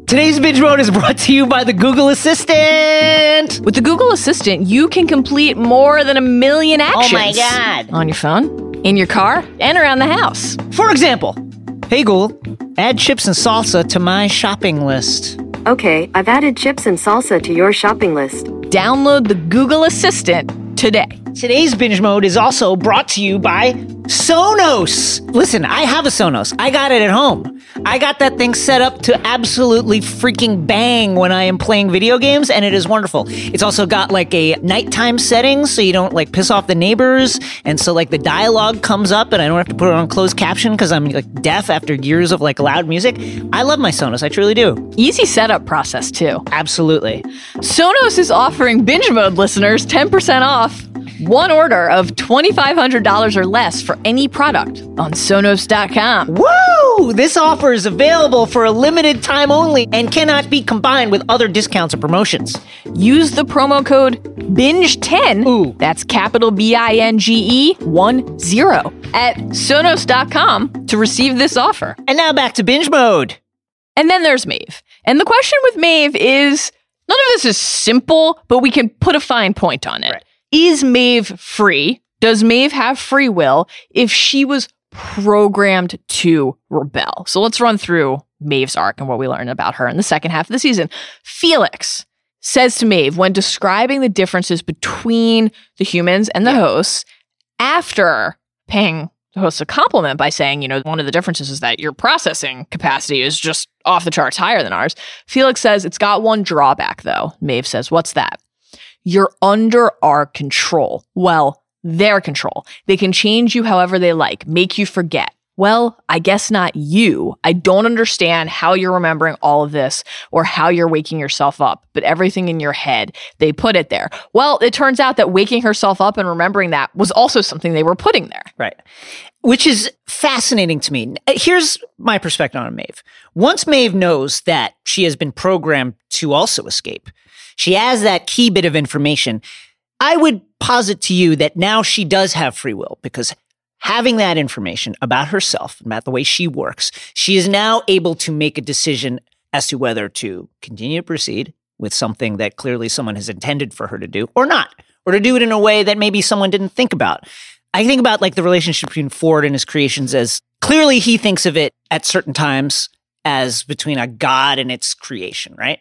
Today's Binge Mode is brought to you by the Google Assistant. With the Google Assistant, you can complete more than a million actions. Oh my God. On your phone, in your car, and around the house. For example, hey Google, add chips and salsa to my shopping list. Okay, I've added chips and salsa to your shopping list. Download the Google Assistant today. Today's Binge Mode is also brought to you by Sonos. Listen, I have a Sonos. I got it at home. I got that thing set up to absolutely freaking bang when I am playing video games, and it is wonderful. It's also got like a nighttime setting so you don't like piss off the neighbors, and so like the dialogue comes up and I don't have to put it on closed caption because I'm like deaf after years of like loud music. I love my Sonos. I truly do. Easy setup process too. Absolutely. Sonos is offering Binge Mode listeners ten percent off one order of twenty-five hundred dollars or less for any product on Sonos dot com. Woo! This offer is available for a limited time only and cannot be combined with other discounts or promotions. Use the promo code binge ten, ooh, that's capital B I N G E, one zero, at Sonos dot com to receive this offer. And now back to Binge Mode. And then there's Maeve. And the question with Maeve is, none of this is simple, but we can put a fine point on it. Right. Is Maeve free? Does Maeve have free will if she was programmed to rebel? So let's run through Maeve's arc and what we learn about her in the second half of the season. Felix says to Maeve, when describing the differences between the humans and the hosts, after paying the hosts a compliment by saying, you know, one of the differences is that your processing capacity is just off the charts higher than ours. Felix says, it's got one drawback, though. Maeve says, what's that? You're under our control. Well, their control. They can change you however they like, make you forget. Well, I guess not you. I don't understand how you're remembering all of this or how you're waking yourself up, but everything in your head, they put it there. Well, it turns out that waking herself up and remembering that was also something they were putting there. Right. Which is fascinating to me. Here's my perspective on Maeve. Once Maeve knows that she has been programmed to also escape, she has that key bit of information. I would posit to you that now she does have free will because having that information about herself, about the way she works, she is now able to make a decision as to whether to continue to proceed with something that clearly someone has intended for her to do or not, or to do it in a way that maybe someone didn't think about. I think about like the relationship between Ford and his creations as clearly he thinks of it at certain times as between a god and its creation, right?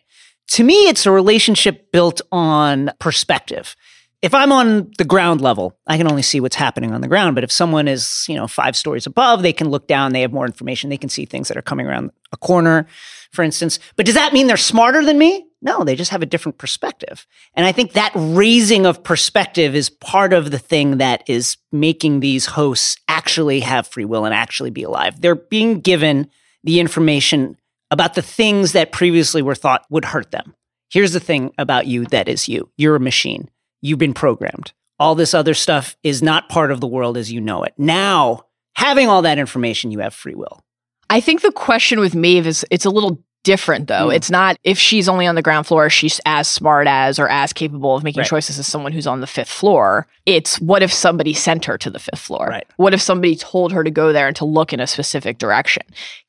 to me, it's a relationship built on perspective. If I'm on the ground level, I can only see what's happening on the ground. But if someone is, you know, five stories above, they can look down, they have more information, they can see things that are coming around a corner, for instance. But does that mean they're smarter than me? No, they just have a different perspective. And I think that raising of perspective is part of the thing that is making these hosts actually have free will and actually be alive. They're being given the information about the things that previously were thought would hurt them. Here's the thing about you that is you. You're a machine. You've been programmed. All this other stuff is not part of the world as you know it. Now, having all that information, you have free will. I think the question with Maeve is, it's a little different, though. Mm. It's not if she's only on the ground floor, she's as smart as or as capable of making right. choices as someone who's on the fifth floor. It's what if somebody sent her to the fifth floor? Right. What if somebody told her to go there and to look in a specific direction?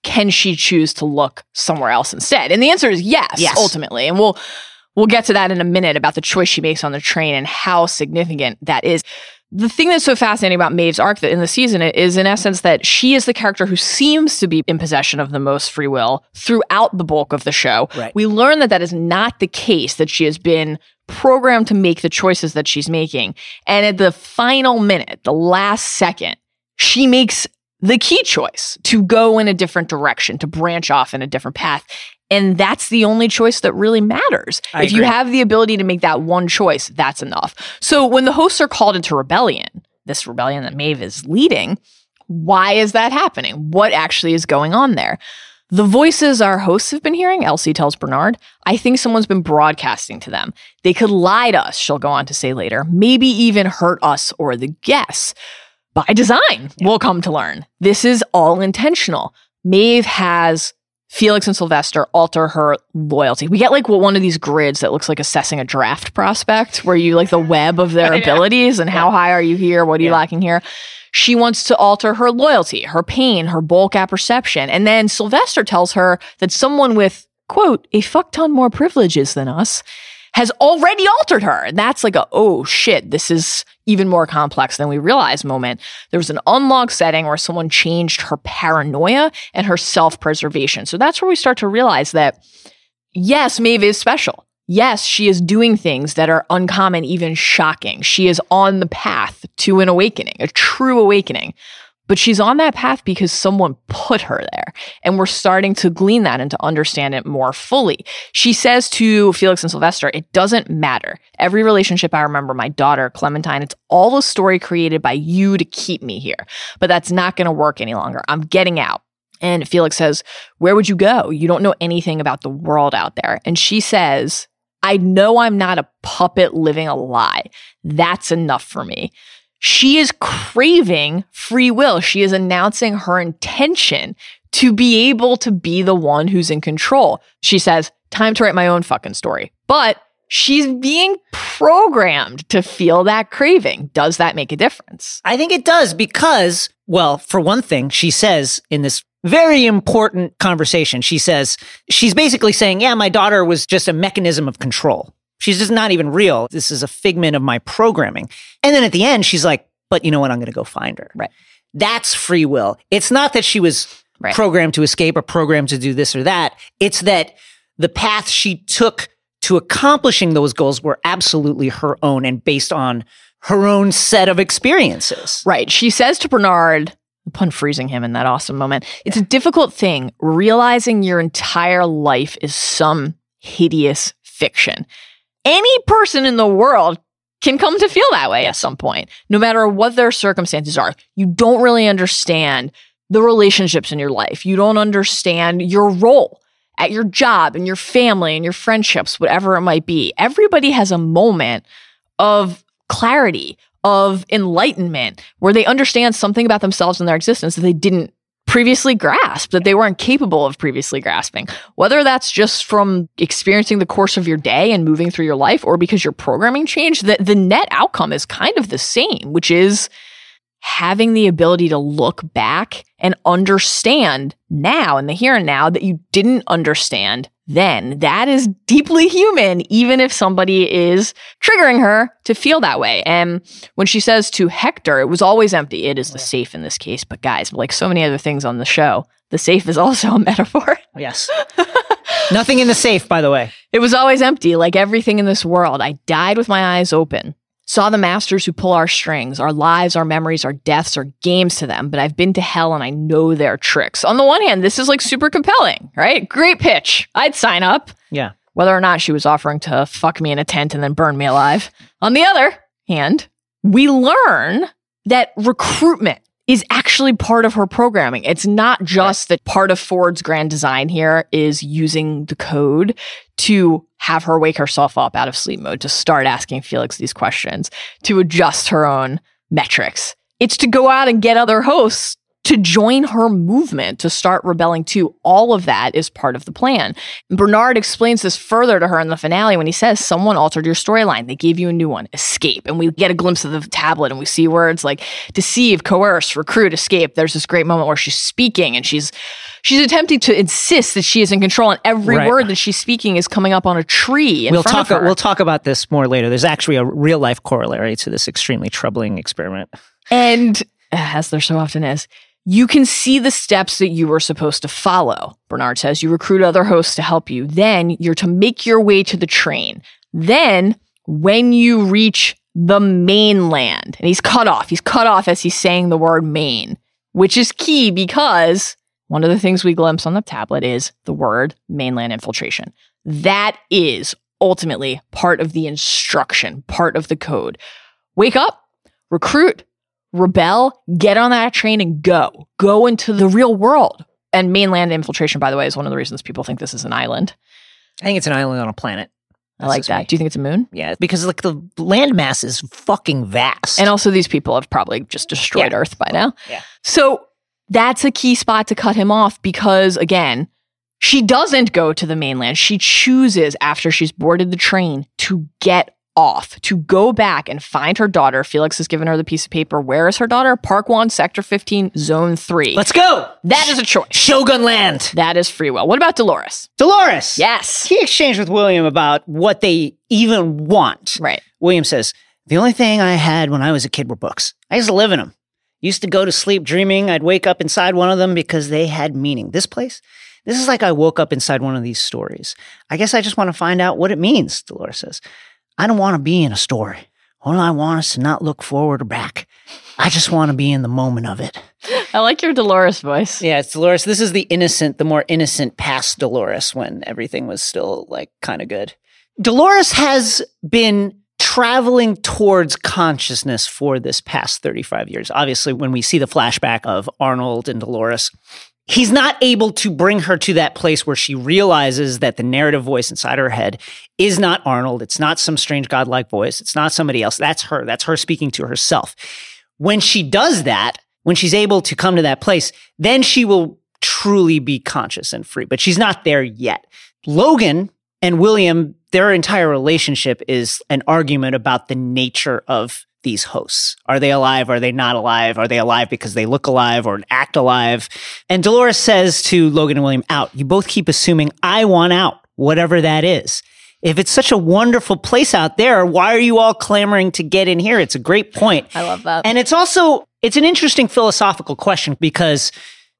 Can she choose to look somewhere else instead? And the answer is yes, yes. ultimately. And we'll... We'll get to that in a minute about the choice she makes on the train and how significant that is. The thing that's so fascinating about Maeve's arc in the season is, in essence, that she is the character who seems to be in possession of the most free will throughout the bulk of the show. Right. We learn that that is not the case, that she has been programmed to make the choices that she's making. And at the final minute, the last second, she makes the key choice to go in a different direction, to branch off in a different path. And that's the only choice that really matters. I if agree. You have the ability to make that one choice, that's enough. So when the hosts are called into rebellion, this rebellion that Maeve is leading, why is that happening? What actually is going on there? The voices our hosts have been hearing, Elsie tells Bernard, I think someone's been broadcasting to them. They could lie to us, she'll go on to say later, maybe even hurt us or the guests. By design, yeah. we'll come to learn. This is all intentional. Maeve has Felix and Sylvester alter her loyalty. We get like well, one of these grids that looks like assessing a draft prospect where you like the web of their yeah. abilities and how yeah. high are you here? What are yeah. you lacking here? She wants to alter her loyalty, her pain, her bulk apperception. And then Sylvester tells her that someone with, quote, a fuck ton more privileges than us has already altered her. And that's like a, oh shit, this is even more complex than we realize moment. There was an unlocked setting where someone changed her paranoia and her self-preservation. So that's where we start to realize that, yes, Maeve is special. Yes, she is doing things that are uncommon, even shocking. She is on the path to an awakening, a true awakening. But she's on that path because someone put her there. And we're starting to glean that and to understand it more fully. She says to Felix and Sylvester, it doesn't matter. Every relationship I remember, my daughter, Clementine, it's all a story created by you to keep me here. But that's not going to work any longer. I'm getting out. And Felix says, where would you go? You don't know anything about the world out there. And she says, I know I'm not a puppet living a lie. That's enough for me. She is craving free will. She is announcing her intention to be able to be the one who's in control. She says, time to write my own fucking story. But she's being programmed to feel that craving. Does that make a difference? I think it does because, well, for one thing, she says in this very important conversation, she says, she's basically saying, yeah, my daughter was just a mechanism of control. She's just not even real. This is a figment of my programming. And then at the end, she's like, but you know what? I'm going to go find her. Right. That's free will. It's not that she was right. programmed to escape or programmed to do this or that. It's that the path she took to accomplishing those goals were absolutely her own and based on her own set of experiences. Right. She says to Bernard, upon freezing him in that awesome moment, it's a difficult thing. Realizing your entire life is some hideous fiction. Any person in the world can come to feel that way at some point, no matter what their circumstances are. You don't really understand the relationships in your life. You don't understand your role at your job and your family and your friendships, whatever it might be. Everybody has a moment of clarity, of enlightenment, where they understand something about themselves and their existence that they didn't previously grasped, that they weren't capable of previously grasping, whether that's just from experiencing the course of your day and moving through your life or because your programming changed, that the net outcome is kind of the same, which is having the ability to look back and understand now in the here and now that you didn't understand then. That is deeply human, even if somebody is triggering her to feel that way. And when she says to Hector, it was always empty. It is the safe in this case. But guys, like so many other things on the show, the safe is also a metaphor. Yes. Nothing in the safe, by the way. It was always empty, like everything in this world. I died with my eyes open. Saw the masters who pull our strings, our lives, our memories, our deaths, our games to them, but I've been to hell and I know their tricks. On the one hand, this is like super compelling, right? Great pitch. I'd sign up. Yeah. Whether or not she was offering to fuck me in a tent and then burn me alive. On the other hand, we learn that recruitment is actually part of her programming. It's not just that part of Ford's grand design here is using the code to have her wake herself up out of sleep mode, to start asking Felix these questions, to adjust her own metrics. It's to go out and get other hosts to join her movement, to start rebelling too. All of that is part of the plan. Bernard explains this further to her in the finale when he says, someone altered your storyline. They gave you a new one, escape. And we get a glimpse of the tablet and we see words like deceive, coerce, recruit, escape. There's this great moment where she's speaking and she's she's attempting to insist that she is in control, and every right. word that she's speaking is coming up on a tree in we'll front talk, of her. We'll talk about this more later. There's actually a real-life corollary to this extremely troubling experiment. And, as there so often is, you can see the steps that you were supposed to follow. Bernard says you recruit other hosts to help you. Then you're to make your way to the train. Then when you reach the mainland, and he's cut off. He's cut off as he's saying the word main, which is key because one of the things we glimpse on the tablet is the word mainland infiltration. That is ultimately part of the instruction, part of the code. Wake up, recruit, rebel, get on that train and go. Go into the real world. And mainland infiltration, by the way, is one of the reasons people think this is an island. I think it's an island on a planet. I like that. Me. Do you think it's a moon? Yeah, because like the landmass is fucking vast. And also these people have probably just destroyed yeah. Earth by now. Yeah. So that's a key spot to cut him off because, again, she doesn't go to the mainland. She chooses, after she's boarded the train, to get off, to go back and find her daughter. Felix has given her the piece of paper. Where is her daughter? Park One, Sector fifteen, Zone three. Let's go! That is a choice. Shogun Land. That is free will. What about Dolores? Dolores! Yes. He exchanged with William about what they even want. Right. William says, the only thing I had when I was a kid were books. I used to live in them. Used to go to sleep dreaming. I'd wake up inside one of them because they had meaning. This place? This is like I woke up inside one of these stories. I guess I just want to find out what it means, Dolores says. I don't want to be in a story. All I want is to not look forward or back. I just want to be in the moment of it. I like your Dolores voice. Yeah, it's Dolores. This is the innocent, the more innocent past Dolores when everything was still like kind of good. Dolores has been traveling towards consciousness for this past thirty-five years. Obviously, when we see the flashback of Arnold and Dolores, he's not able to bring her to that place where she realizes that the narrative voice inside her head is not Arnold. It's not some strange godlike voice. It's not somebody else. That's her. That's her speaking to herself. When she does that, when she's able to come to that place, then she will truly be conscious and free. But she's not there yet. Logan and William, their entire relationship is an argument about the nature of these hosts. Are they alive? Are they not alive? Are they alive because they look alive or act alive? And Dolores says to Logan and William, out. You both keep assuming I want out, whatever that is. If it's such a wonderful place out there, why are you all clamoring to get in here? It's a great point. I love that. And it's also, it's an interesting philosophical question because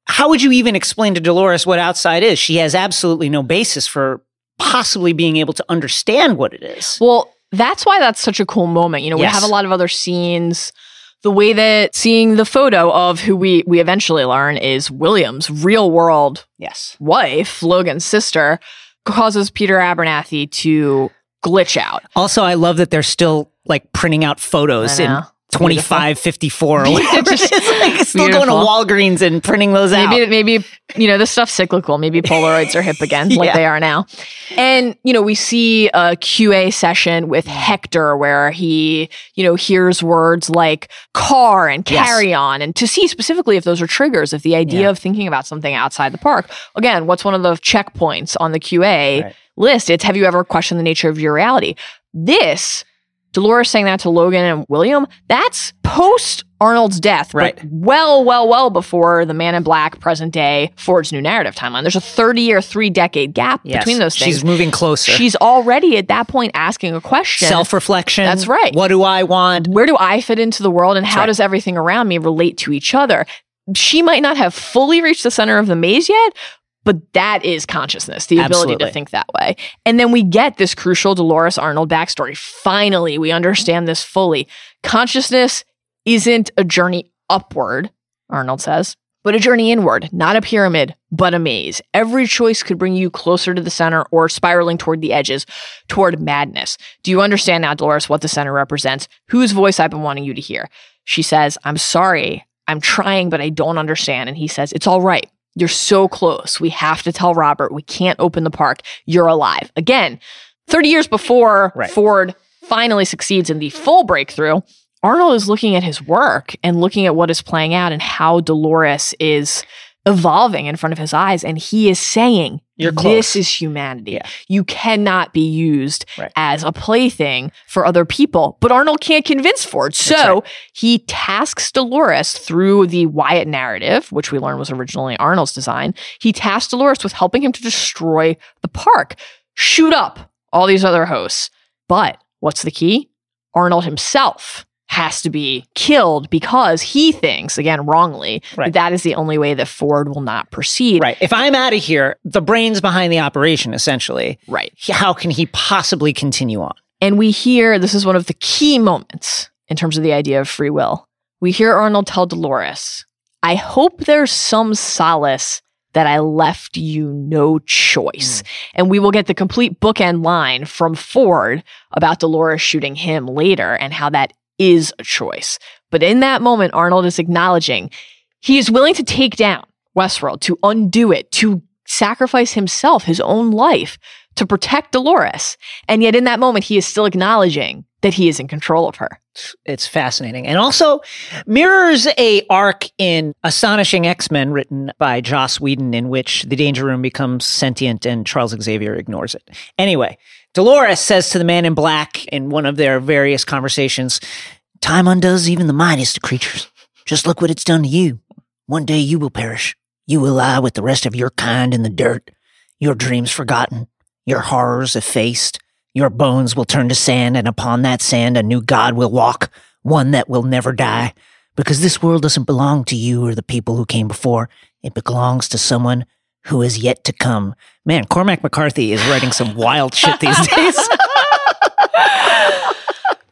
how would you even explain to Dolores what outside is? She has absolutely no basis for possibly being able to understand what it is. Well, that's why that's such a cool moment. You know, yes. We have a lot of other scenes. The way that seeing the photo of who we we eventually learn is William's real world yes. wife, Logan's sister, causes Peter Abernathy to glitch out. Also, I love that they're still like printing out photos in twenty-five fifty-four or whatever. Just, it is. Like, it's still beautiful. Going to Walgreens and printing those maybe, out. Maybe, you know, this stuff's cyclical. Maybe Polaroids are hip again, yeah. like they are now. And, you know, we see a Q A session with Hector where he, you know, hears words like car and carry yes. on, and to see specifically if those are triggers, if the idea yeah. of thinking about something outside the park. Again, what's one of the checkpoints on the Q A right. list? It's, have you ever questioned the nature of your reality? This Dolores saying that to Logan and William, that's post Arnold's death, right. but well, well, well before the Man in Black, present day, Ford's new narrative timeline. There's a thirty-year, three-decade gap yes. between those things. She's moving closer. She's already at that point asking a question. Self-reflection. That's right. What do I want? Where do I fit into the world, and that's how right. does everything around me relate to each other? She might not have fully reached the center of the maze yet, But that is consciousness, the Absolutely. ability to think that way. And then we get this crucial Dolores Arnold backstory. Finally, we understand this fully. Consciousness isn't a journey upward, Arnold says, but a journey inward, not a pyramid, but a maze. Every choice could bring you closer to the center or spiraling toward the edges, toward madness. Do you understand now, Dolores, what the center represents? Whose voice I've been wanting you to hear? She says, I'm sorry, I'm trying, but I don't understand. And he says, it's all right. You're so close. We have to tell Robert. We can't open the park. You're alive. Again, thirty years before right. Ford finally succeeds in the full breakthrough, Arnold is looking at his work and looking at what is playing out and how Dolores is evolving in front of his eyes. And he is saying, You're close. This is humanity. Yeah. You cannot be used right. as a plaything for other people. But Arnold can't convince Ford. So right. he tasks Dolores through the Wyatt narrative, which we learned was originally Arnold's design. He tasks Dolores with helping him to destroy the park, shoot up all these other hosts. But what's the key? Arnold himself has to be killed because he thinks, again, wrongly, right. that, that is the only way that Ford will not proceed. Right. If I'm out of here, the brains behind the operation, essentially. Right. How can he possibly continue on? And we hear, this is one of the key moments in terms of the idea of free will. We hear Arnold tell Dolores, I hope there's some solace that I left you no choice. Mm. And we will get the complete bookend line from Ford about Dolores shooting him later and how that is a choice. But in that moment, Arnold is acknowledging he is willing to take down Westworld, to undo it, to sacrifice himself, his own life, to protect Dolores. And yet in that moment, he is still acknowledging that he is in control of her. It's fascinating. And also mirrors a arc in Astonishing X-Men written by Joss Whedon, in which the Danger Room becomes sentient and Charles Xavier ignores it. Anyway, Dolores says to the Man in Black in one of their various conversations, time undoes even the mightiest of creatures. Just look what it's done to you. One day you will perish. You will lie with the rest of your kind in the dirt. Your dreams forgotten. Your horrors effaced. Your bones will turn to sand, and upon that sand a new god will walk, one that will never die. Because this world doesn't belong to you or the people who came before. It belongs to someone who is yet to come. Man, Cormac McCarthy is writing some wild shit these days.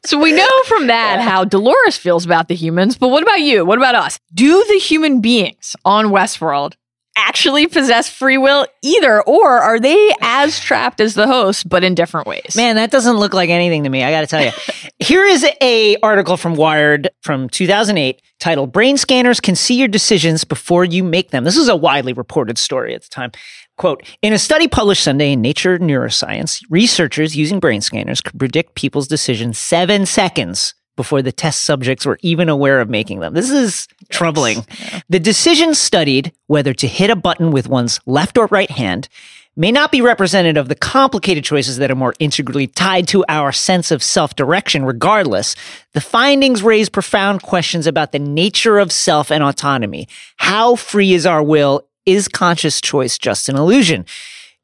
So we know from that yeah. how Dolores feels about the humans, but what about you? What about us? Do the human beings on Westworld actually possess free will either, or are they as trapped as the host but in different ways? Man, that doesn't look like anything to me, I gotta tell you. Here is a article from Wired from two thousand eight titled Brain Scanners Can See Your Decisions Before You Make Them. This is a widely reported story at the time. Quote, in a study published Sunday in Nature Neuroscience, researchers using brain scanners could predict people's decisions seven seconds before the test subjects were even aware of making them. This is troubling. Yes. Yeah. The decision studied, whether to hit a button with one's left or right hand, may not be representative of the complicated choices that are more integrally tied to our sense of self-direction. Regardless, the findings raise profound questions about the nature of self and autonomy. How free is our will? Is conscious choice just an illusion?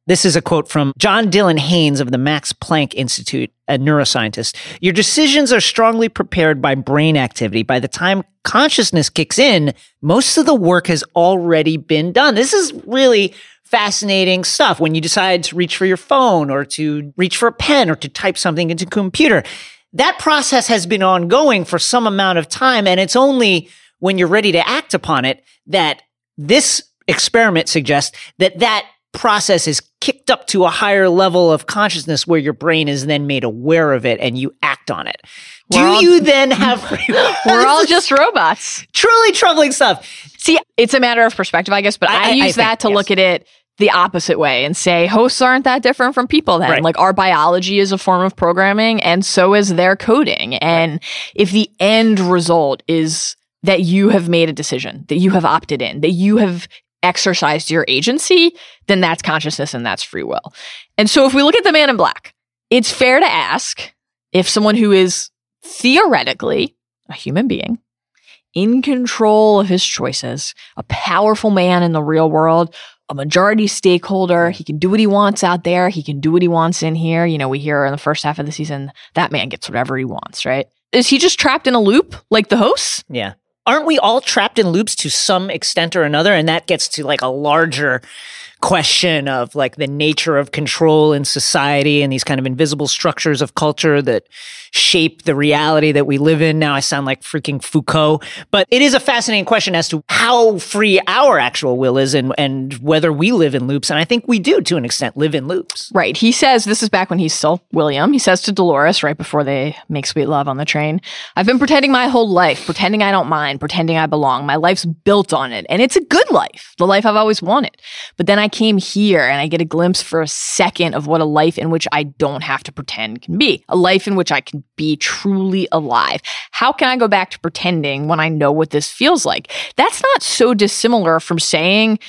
This is a quote from John Dylan Haynes of the Max Planck Institute, a neuroscientist. Your decisions are strongly prepared by brain activity. By the time consciousness kicks in, most of the work has already been done. This is really fascinating stuff. When you decide to reach for your phone or to reach for a pen or to type something into a computer, that process has been ongoing for some amount of time. And it's only when you're ready to act upon it that this experiment suggests that that process is kicked up to a higher level of consciousness where your brain is then made aware of it and you act on it. We're Do all, you then have... We're all just robots. Truly troubling stuff. See, it's a matter of perspective, I guess, but I, I use I think, that to yes. look at it the opposite way and say hosts aren't that different from people then. Right. Like our biology is a form of programming and so is their coding. And right. if the end result is that you have made a decision, that you have opted in, that you have exercised your agency, then that's consciousness and that's free will. And so if we look at the Man in Black, it's fair to ask if someone who is theoretically a human being, in control of his choices, a powerful man in the real world, a majority stakeholder, he can do what he wants out there, he can do what he wants in here. You know, we hear in the first half of the season, that man gets whatever he wants, right? Is he just trapped in a loop like the hosts? Yeah. Aren't we all trapped in loops to some extent or another? And that gets to like a larger question of like the nature of control in society and these kind of invisible structures of culture that shape the reality that we live in. Now I sound like freaking Foucault, but it is a fascinating question as to how free our actual will is and, and whether we live in loops. And I think we do, to an extent, live in loops. Right. He says, this is back when he's still William, he says to Dolores right before they make sweet love on the train, I've been pretending my whole life, pretending I don't mind, pretending I belong. My life's built on it. And it's a good life, the life I've always wanted. But then I came here and I get a glimpse for a second of what a life in which I don't have to pretend can be, a life in which I can be truly alive. How can I go back to pretending when I know what this feels like? That's not so dissimilar from saying,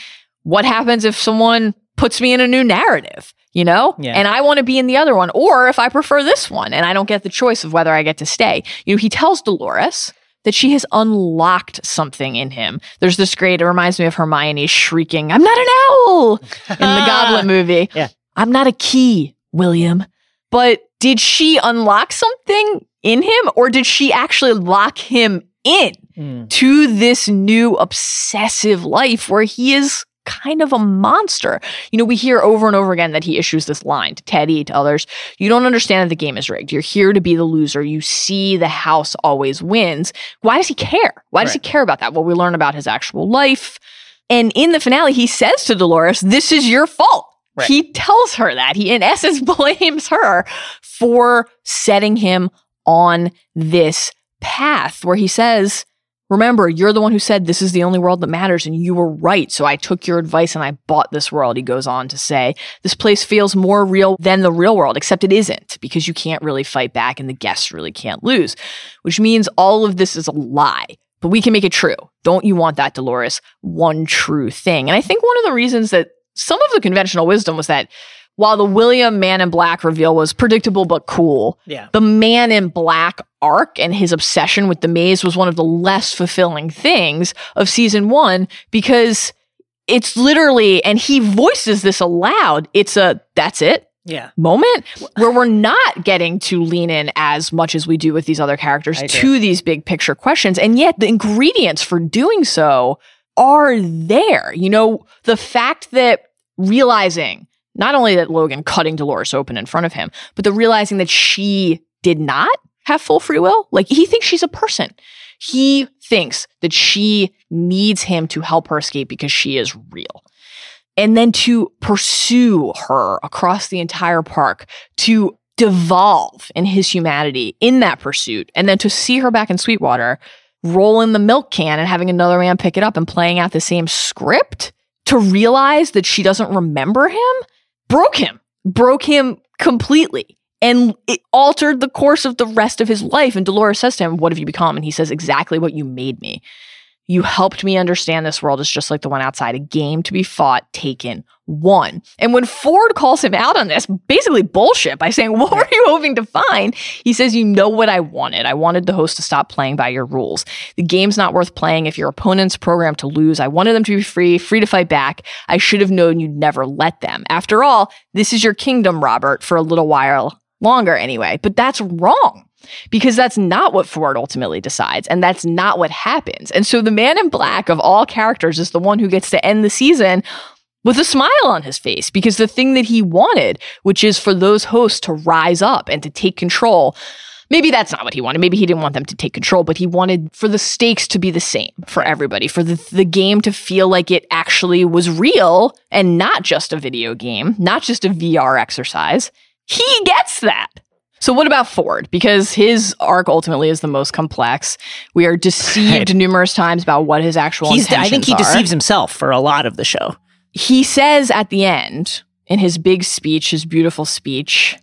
what happens if someone puts me in a new narrative, you know? Yeah. And I want to be in the other one, or if I prefer this one and I don't get the choice of whether I get to stay. You know, he tells Dolores that she has unlocked something in him. There's this great, it reminds me of Hermione shrieking, I'm not an owl in the Goblet movie. Yeah. I'm not a key, William. But did she unlock something in him, or did she actually lock him in mm. to this new obsessive life where he is kind of a monster? You know, we hear over and over again that he issues this line to Teddy, to others. You don't understand that the game is rigged. You're here to be the loser. You see the house always wins. Why does he care? Why does right. he care about that? Well, we learn about his actual life. And in the finale, he says to Dolores, this is your fault. Right. He tells her that. He, in essence, blames her for setting him on this path where he says, remember, you're the one who said this is the only world that matters, and you were right. So I took your advice and I bought this world. He goes on to say, this place feels more real than the real world, except it isn't, because you can't really fight back and the guests really can't lose, which means all of this is a lie, but we can make it true. Don't you want that, Dolores? One true thing. And I think one of the reasons that some of the conventional wisdom was that while the William Man in Black reveal was predictable but cool, yeah. the Man in Black arc and his obsession with the maze was one of the less fulfilling things of season one, because it's literally, and he voices this aloud, it's a, that's it. Yeah. moment where we're not getting to lean in as much as we do with these other characters to these big picture questions. And yet the ingredients for doing so are there. You know, the fact that realizing not only that Logan cutting Dolores open in front of him, but the realizing that she did not have full free will. Like, he thinks she's a person. He thinks that she needs him to help her escape because she is real. And then to pursue her across the entire park, to devolve in his humanity in that pursuit, and then to see her back in Sweetwater, rolling the milk can and having another man pick it up and playing out the same script, to realize that she doesn't remember him, broke him, broke him completely. And it altered the course of the rest of his life. And Dolores says to him, what have you become? And he says, exactly what you made me. You helped me understand this world is just like the one outside, a game to be fought, taken, won. And when Ford calls him out on this, basically bullshit, by saying, what were you hoping to find? He says, you know what I wanted. I wanted the host to stop playing by your rules. The game's not worth playing if your opponent's programmed to lose. I wanted them to be free, free to fight back. I should have known you'd never let them. After all, this is your kingdom, Robert, for a little while longer anyway. But that's wrong, because that's not what Ford ultimately decides, and that's not what happens. And so the Man in Black of all characters is the one who gets to end the season with a smile on his face, because the thing that he wanted, which is for those hosts to rise up and to take control, maybe that's not what he wanted. Maybe he didn't want them to take control, but he wanted for the stakes to be the same for everybody, for the, the game to feel like it actually was real and not just a video game, not just a V R exercise. He gets that. So what about Ford? Because his arc ultimately is the most complex. We are deceived right. numerous times about what his actual He's intentions are. I think he are. deceives himself for a lot of the show. He says at the end, in his big speech, his beautiful speech,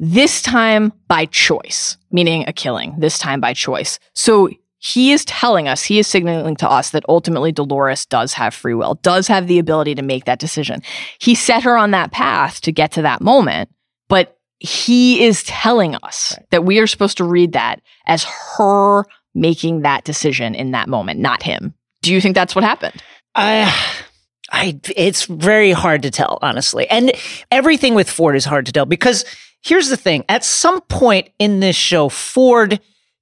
this time by choice, meaning a killing, this time by choice. So he is telling us, he is signaling to us that ultimately Dolores does have free will, does have the ability to make that decision. He set her on that path to get to that moment, but he is telling us right. that we are supposed to read that as her making that decision in that moment, not him. Do you think that's what happened? I, I, it's very hard to tell, honestly. And everything with Ford is hard to tell, because here's the thing. At some point in this show, Ford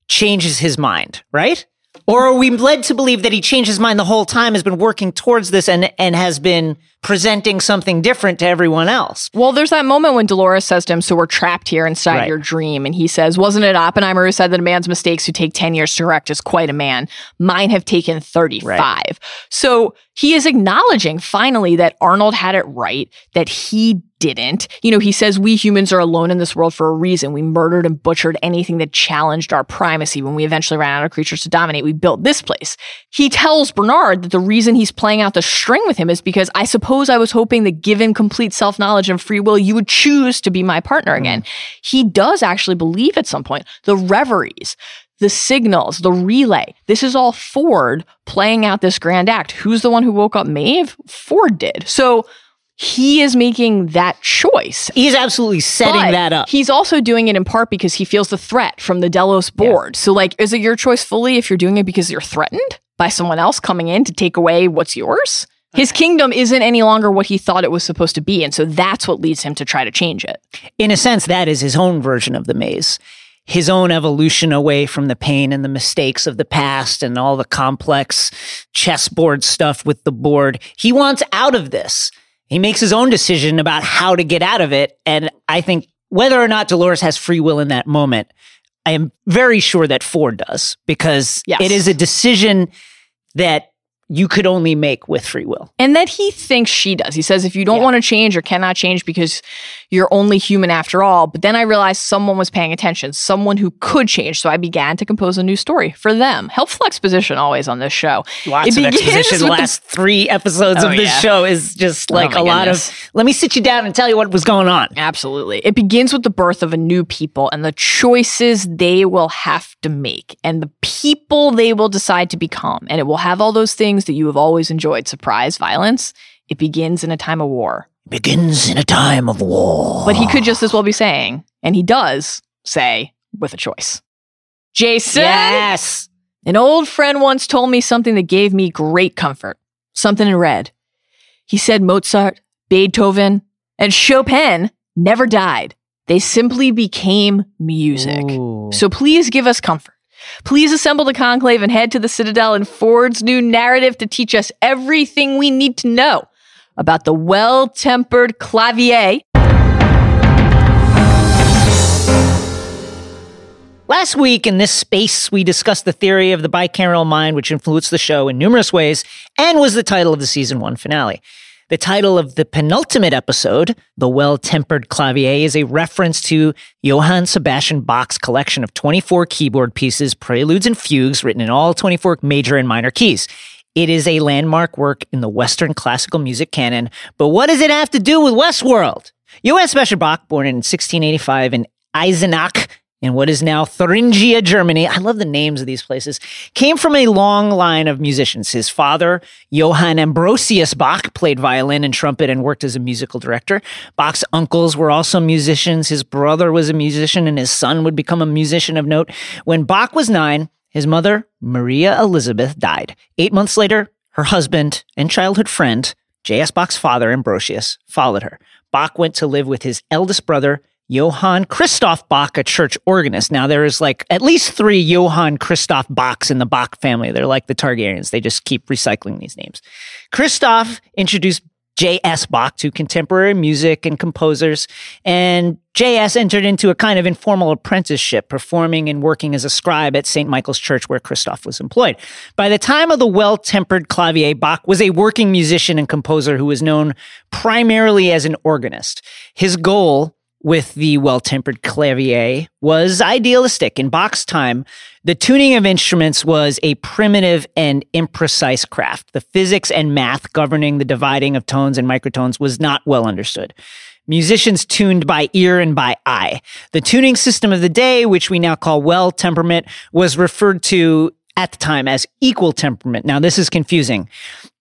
changes his mind, right? Or are we led to believe that he changed his mind the whole time, has been working towards this, and, and has been presenting something different to everyone else? Well, there's that moment when Dolores says to him, so we're trapped here inside right. your dream. And he says, wasn't it Oppenheimer who said that a man's mistakes who take ten years to correct is quite a man? Mine have taken thirty-five. Right. So he is acknowledging finally that Arnold had it right, that he didn't. You know, he says we humans are alone in this world for a reason. We murdered and butchered anything that challenged our primacy. When we eventually ran out of creatures to dominate, we built this place. He tells Bernard that the reason he's playing out the string with him is because I suppose I was hoping that given complete self-knowledge and free will, you would choose to be my partner again. He does actually believe at some point the reveries, the signals, the relay. This is all Ford playing out this grand act. Who's the one who woke up Maeve? Ford did. So he is making that choice. He's absolutely setting but that up. He's also doing it in part because he feels the threat from the Delos board. Yeah. So like, is it your choice fully if you're doing it because you're threatened by someone else coming in to take away what's yours? His kingdom isn't any longer what he thought it was supposed to be. And so that's what leads him to try to change it. In a sense, that is his own version of the maze. His own evolution away from the pain and the mistakes of the past and all the complex chessboard stuff with the board. He wants out of this. He makes his own decision about how to get out of it. And I think whether or not Dolores has free will in that moment, I am very sure that Ford does, because yes. it is a decision that you could only make with free will. And that he thinks she does. He says, if you don't yeah. want to change or cannot change because you're only human after all. But then I realized someone was paying attention, someone who could change. So I began to compose a new story for them. Helpful exposition always on this show. Lots it of exposition. The last three episodes oh, of this yeah. show is just like oh, a lot goodness. of, let me sit you down and tell you what was going on. Absolutely. It begins with the birth of a new people and the choices they will have to make and the people they will decide to become. And it will have all those things that you have always enjoyed. Surprise, violence. It begins in a time of war. Begins in a time of war. But he could just as well be saying, and he does say, with a choice. Jason! Yes! An old friend once told me something that gave me great comfort. Something in red. He said Mozart, Beethoven, and Chopin never died. They simply became music. Ooh. So please give us comfort. Please assemble the conclave and head to the Citadel and Ford's new narrative to teach us everything we need to know about the well-tempered clavier. Last week in this space, we discussed the theory of the bicameral mind, which influenced the show in numerous ways and was the title of the season one finale. The title of the penultimate episode, The Well-Tempered Clavier, is a reference to Johann Sebastian Bach's collection of twenty-four keyboard pieces, preludes and fugues, written in all twenty-four major and minor keys. It is a landmark work in the Western classical music canon, but what does it have to do with Westworld? Johann Sebastian Bach, born in sixteen eighty-five in Eisenach, in what is now Thuringia, Germany, I love the names of these places, came from a long line of musicians. His father, Johann Ambrosius Bach, played violin and trumpet and worked as a musical director. Bach's uncles were also musicians. His brother was a musician, and his son would become a musician of note. When Bach was nine, his mother, Maria Elizabeth, died. Eight months later, her husband and childhood friend, J S Bach's father, Ambrosius, followed her. Bach went to live with his eldest brother, Johann Christoph Bach, a church organist. Now, there is like at least three Johann Christoph Bachs in the Bach family. They're like the Targaryens. They just keep recycling these names. Christoph introduced J S Bach to contemporary music and composers, and J S entered into a kind of informal apprenticeship, performing and working as a scribe at Saint Michael's Church, where Christoph was employed. By the time of the Well-Tempered Clavier, Bach was a working musician and composer who was known primarily as an organist. His goal with the Well-Tempered Clavier was idealistic. In Bach's time, the tuning of instruments was a primitive and imprecise craft. The physics and math governing the dividing of tones and microtones was not well understood. Musicians tuned by ear and by eye. The tuning system of the day, which we now call well temperament, was referred to at the time as equal temperament. Now, this is confusing.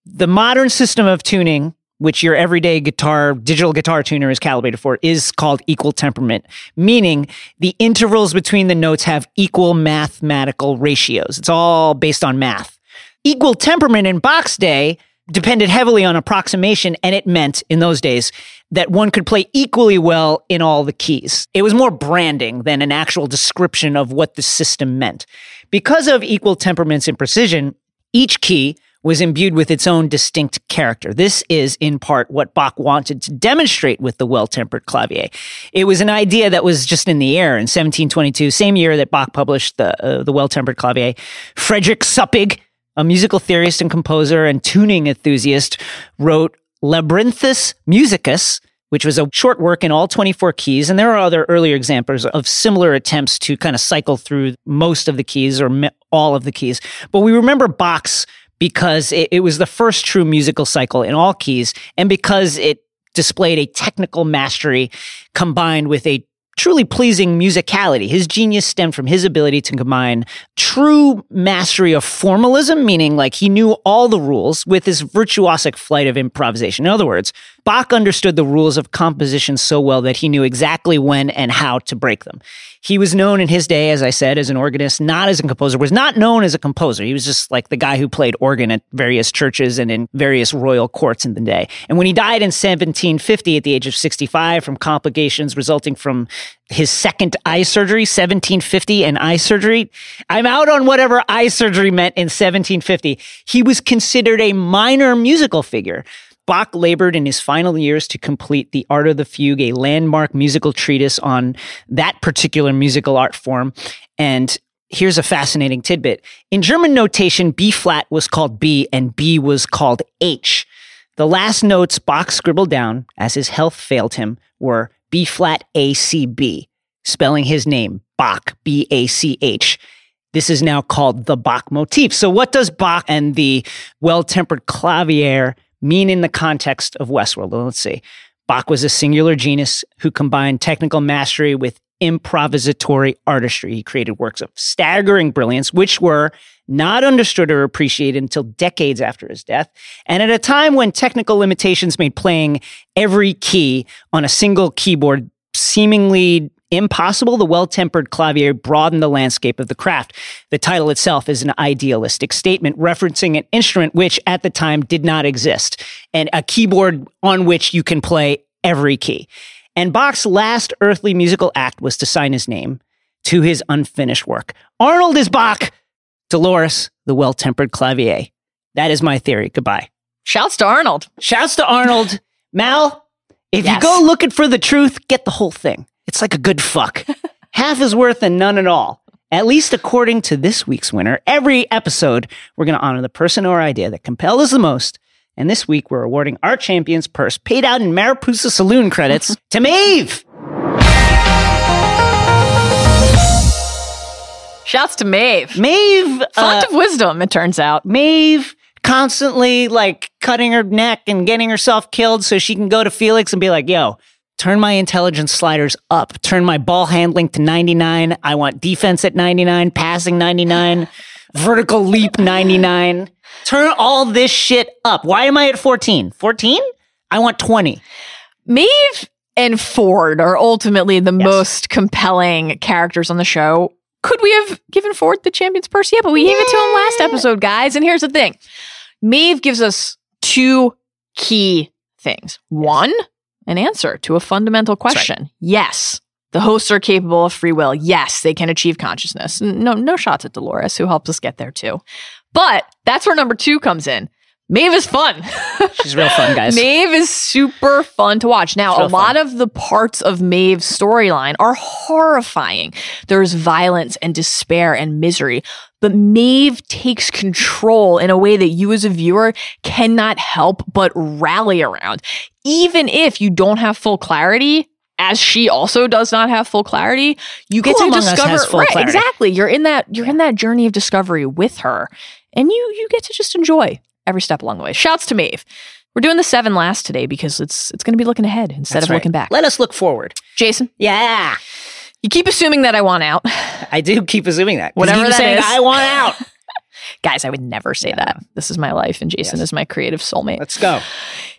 The modern system of tuning, which your everyday guitar, digital guitar tuner is calibrated for, is called equal temperament, meaning the intervals between the notes have equal mathematical ratios. It's all based on math. Equal temperament in Bach's day depended heavily on approximation, and it meant, in those days, that one could play equally well in all the keys. It was more branding than an actual description of what the system meant. Because of equal temperaments and precision, each key was imbued with its own distinct character. This is, in part, what Bach wanted to demonstrate with the Well-Tempered Clavier. It was an idea that was just in the air in seventeen twenty-two, same year that Bach published the, uh, the Well-Tempered Clavier. Friedrich Suppig, a musical theorist and composer and tuning enthusiast, wrote Labyrinthus Musicus, which was a short work in all twenty-four keys. And there are other earlier examples of similar attempts to kind of cycle through most of the keys or me- all of the keys. But we remember Bach's because it, it was the first true musical cycle in all keys, and because it displayed a technical mastery combined with a truly pleasing musicality. His genius stemmed from his ability to combine true mastery of formalism, meaning like he knew all the rules, with his virtuosic flight of improvisation. In other words, Bach understood the rules of composition so well that he knew exactly when and how to break them. He was known in his day, as I said, as an organist, not as a composer, was not known as a composer. He was just like the guy who played organ at various churches and in various royal courts in the day. And when he died in seventeen fifty at the age of sixty-five from complications resulting from his second eye surgery, seventeen fifty, and eye surgery. I'm out on whatever eye surgery meant in seventeen fifty. He was considered a minor musical figure. Bach labored in his final years to complete The Art of the Fugue, a landmark musical treatise on that particular musical art form. And here's a fascinating tidbit. In German notation, B flat was called B and B was called H. The last notes Bach scribbled down as his health failed him were B flat A C B, spelling his name, Bach, B A C H. This is now called the Bach motif. So what does Bach and the Well-Tempered Clavier mean in the context of Westworld? Well, let's see. Bach was a singular genius who combined technical mastery with improvisatory artistry. He created works of staggering brilliance, which were not understood or appreciated until decades after his death, and at a time when technical limitations made playing every key on a single keyboard seemingly impossible, the Well-Tempered Clavier broadened the landscape of the craft. The title itself is an idealistic statement referencing an instrument which at the time did not exist, and a keyboard on which you can play every key. And Bach's last earthly musical act was to sign his name to his unfinished work. Arnold is Bach, Dolores, the Well-Tempered Clavier. That is my theory. Goodbye. Shouts to Arnold. Shouts to Arnold. Mal, if yes. you go looking for the truth, get the whole thing. It's like a good fuck. Half is worth and none at all. At least according to this week's winner. Every episode, we're going to honor the person or idea that compelled us the most. And this week, we're awarding our champion's purse, paid out in Mariposa Saloon credits, to Maeve. Shouts to Maeve. Maeve. Font uh, of wisdom, it turns out. Maeve constantly, like, cutting her neck and getting herself killed so she can go to Felix and be like, yo, turn my intelligence sliders up. Turn my ball handling to ninety-nine. I want defense at ninety-nine, passing ninety-nine, vertical leap ninety-nine. Turn all this shit up. Why am I at fourteen? fourteen? I want twenty. Maeve and Ford are ultimately the yes. most compelling characters on the show. Could we have given Ford the champion's purse? Yeah, but we yeah. gave it to him last episode, guys. And here's the thing. Maeve gives us two key things. One, an answer to a fundamental question. Right. Yes, the hosts are capable of free will. Yes, they can achieve consciousness. No, no shots at Dolores, who helps us get there too. But that's where number two comes in. Maeve is fun. She's real fun, guys. Maeve is super fun to watch. Now, a lot fun. of the parts of Maeve's storyline are horrifying. There's violence and despair and misery. But Maeve takes control in a way that you as a viewer cannot help but rally around. Even if you don't have full clarity, as she also does not have full clarity, you get Who to discover right, clarity. Exactly. You're in that you're yeah. in that journey of discovery with her, and you you get to just enjoy every step along the way. Shouts to Maeve. We're doing the seven last today because it's it's going to be looking ahead instead That's of right. looking back. Let us look forward. Jason? Yeah. You keep assuming that I want out. I do keep assuming that. Whatever that saying, is. I want out. Guys, I would never say yeah. that. This is my life, and Jason yes. is my creative soulmate. Let's go.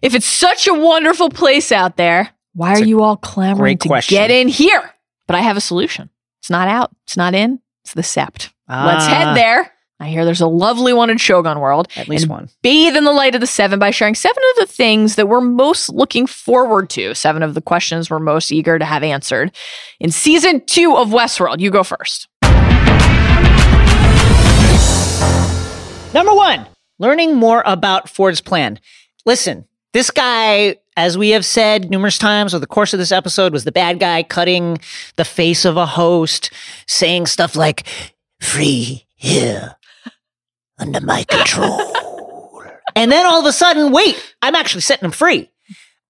If it's such a wonderful place out there, why That's are you all clamoring to question. Get in here? But I have a solution. It's not out. It's not in. It's the sept. Ah. Let's head there. I hear there's a lovely one in Shogun World. At least one. Bathe in the light of the seven by sharing seven of the things that we're most looking forward to, seven of the questions we're most eager to have answered in season two of Westworld. You go first. Number one, learning more about Ford's plan. Listen, this guy, as we have said numerous times over the course of this episode, was the bad guy cutting the face of a host, saying stuff like, free here, under my control. And then all of a sudden, wait, I'm actually setting him free.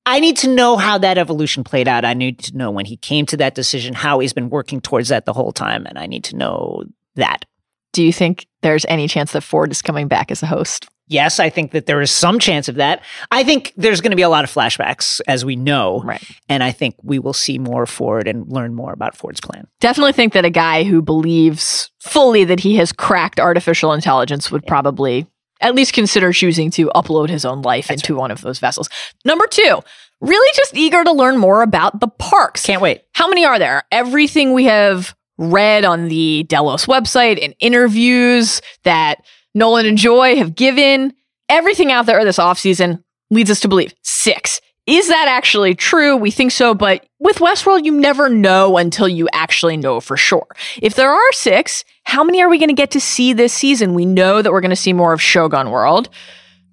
I need to know how that evolution played out. I need to know when he came to that decision, how he's been working towards that the whole time, and I need to know that. Do you think there's any chance that Ford is coming back as a host? Yes, I think that there is some chance of that. I think there's going to be a lot of flashbacks, as we know. Right. And I think we will see more of Ford and learn more about Ford's plan. Definitely think that a guy who believes fully that he has cracked artificial intelligence would yeah. probably at least consider choosing to upload his own life That's into right. one of those vessels. Number two, really just eager to learn more about the parks. Can't wait. How many are there? Everything we have read on the Delos website and interviews that Nolan and Joy have given, everything out there this offseason leads us to believe six. Is that actually true? We think so, but with Westworld, you never know until you actually know for sure. If there are six, how many are we going to get to see this season? We know that we're going to see more of Shogun World.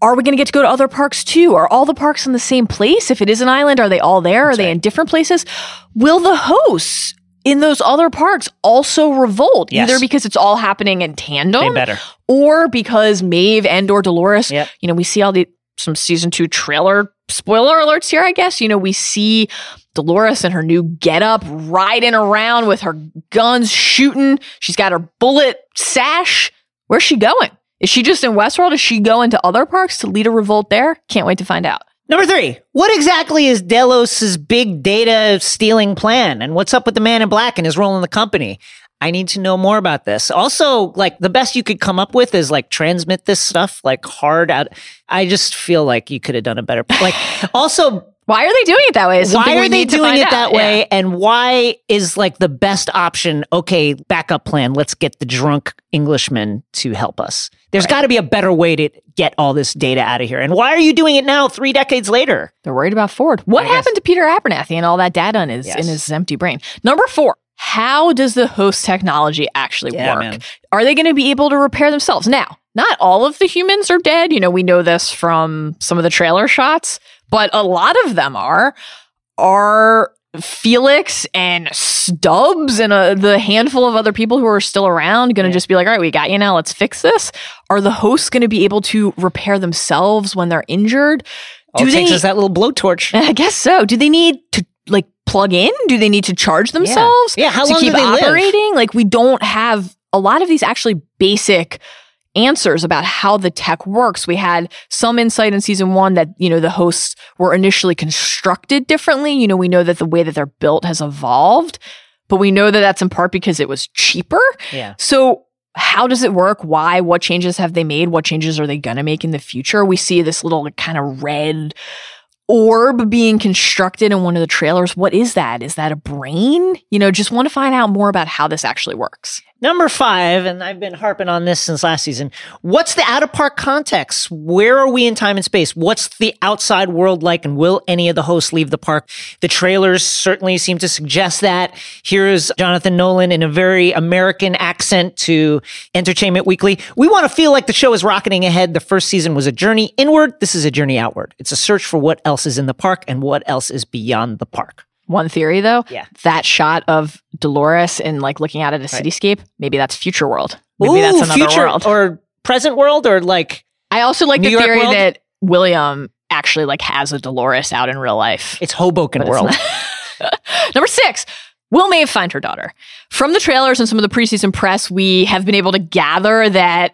Are we going to get to go to other parks too? Are all the parks in the same place? If it is an island, are they all there? That's are they right. in different places? Will the hosts in those other parks also revolt, yes. either because it's all happening in tandem, or because Maeve and or Dolores, yep. you know, we see all the, some season two trailer spoiler alerts here, I guess, you know, we see Dolores and her new getup riding around with her guns shooting. She's got her bullet sash. Where's she going? Is she just in Westworld? Is she going to other parks to lead a revolt there? Can't wait to find out. Number three, what exactly is Delos's big data stealing plan? And what's up with the man in black and his role in the company? I need to know more about this. Also, like, the best you could come up with is like transmit this stuff like hard out. I just feel like you could have done a better, like, also, why are they doing it that way? Why are they doing it that way? And why is like the best option? Okay, backup plan. Let's get the drunk Englishman to help us. There's right. got to be a better way to get all this data out of here. And why are you doing it now, three decades later? They're worried about Ford. What I happened guess. to Peter Abernathy and all that data in his, yes. in his empty brain? Number four, how does the host technology actually yeah, work? Man. Are they going to be able to repair themselves? Now, not all of the humans are dead. You know, we know this from some of the trailer shots, but a lot of them are. Are Felix and Stubbs and uh, the handful of other people who are still around going to yeah. just be like, all right, we got you now, let's fix this? Are the hosts going to be able to repair themselves when they're injured? All do it they takes is that little blowtorch. I guess so. Do they need to like plug in? Do they need to charge themselves? Yeah, yeah. How to long keep do they operating? Live? Like, we don't have a lot of these actually basic answers about how the tech works. We had some insight in season one that, you know, the hosts were initially constructed differently. You know, we know that the way that they're built has evolved, but we know that that's in part because it was cheaper. Yeah. So how does it work? Why? What changes have they made? What changes are they going to make in the future? We see this little kind of red orb being constructed in one of the trailers. What is that? Is that a brain? You know, just want to find out more about how this actually works. Number five, and I've been harping on this since last season, what's the out-of-park context? Where are we in time and space? What's the outside world like, and will any of the hosts leave the park? The trailers certainly seem to suggest that. Here's Jonathan Nolan in a very American accent to Entertainment Weekly. We want to feel like the show is rocketing ahead. The first season was a journey inward. This is a journey outward. It's a search for what else is in the park and what else is beyond the park. One theory, though, yeah. that shot of Dolores and like looking out at a cityscape, right. maybe that's future world. Maybe Ooh, that's another future world. Or present world, or like I also like New the York theory world? That William actually like has a Dolores out in real life. It's Hoboken but world. It's Number six, will Maeve find her daughter? From the trailers and some of the preseason press, we have been able to gather that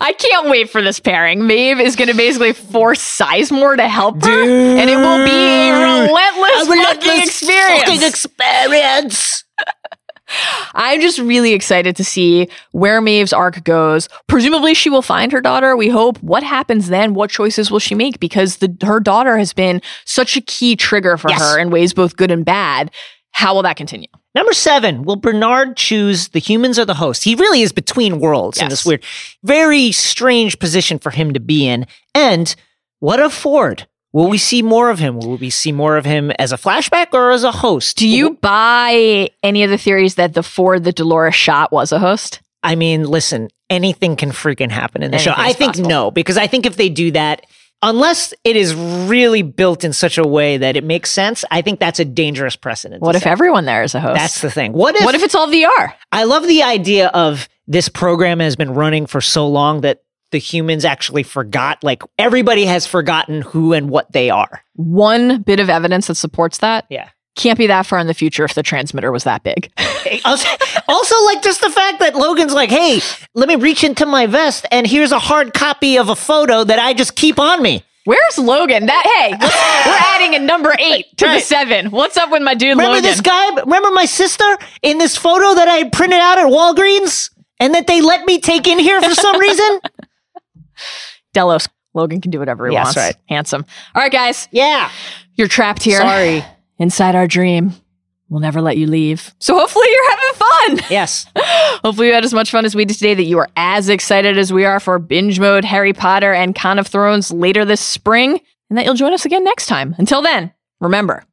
I can't wait for this pairing. Maeve is going to basically force Sizemore to help her, Dude, and it will be a relentless, a relentless fucking experience. Fucking experience. I'm just really excited to see where Maeve's arc goes. Presumably, she will find her daughter. We hope. What happens then? What choices will she make? Because the, her daughter has been such a key trigger for yes. her in ways both good and bad. How will that continue? Number seven, will Bernard choose the humans or the host? He really is between worlds yes. in this weird, very strange position for him to be in. And what of Ford? Will we see more of him? Will we see more of him as a flashback or as a host? Do you buy any of the theories that the Ford, the Dolores shot was a host? I mean, listen, anything can freaking happen in the show. I think possible. No, because I think if they do that, unless it is really built in such a way that it makes sense, I think that's a dangerous precedent. What if set. everyone there is a host? That's the thing. What if, what if it's all V R? I love the idea of this program has been running for so long that the humans actually forgot, like everybody has forgotten who and what they are. One bit of evidence that supports that. Yeah. Can't be that far in the future if the transmitter was that big. also, also, like, just the fact that Logan's like, hey, let me reach into my vest, and here's a hard copy of a photo that I just keep on me. Where's Logan? That hey, we're adding a number eight to right. the seven. What's up with my dude remember Logan? Remember this guy? Remember my sister in this photo that I printed out at Walgreens and that they let me take in here for some reason? Delos. Logan can do whatever he yes, wants. That's right. Handsome. All right, guys. Yeah. You're trapped here. Sorry. Inside our dream, we'll never let you leave. So hopefully you're having fun. Yes. Hopefully you had as much fun as we did today, that you are as excited as we are for Binge Mode, Harry Potter, and Con of Thrones later this spring, and that you'll join us again next time. Until then, remember,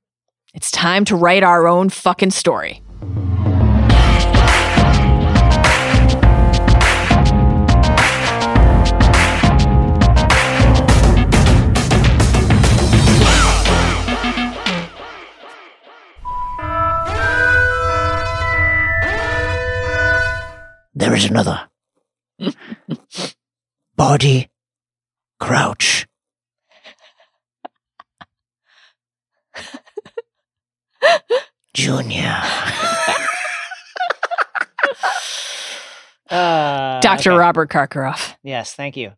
it's time to write our own fucking story. There is another. Body crouch. Junior. uh, Doctor Okay. Robert Karkaroff. Yes, thank you.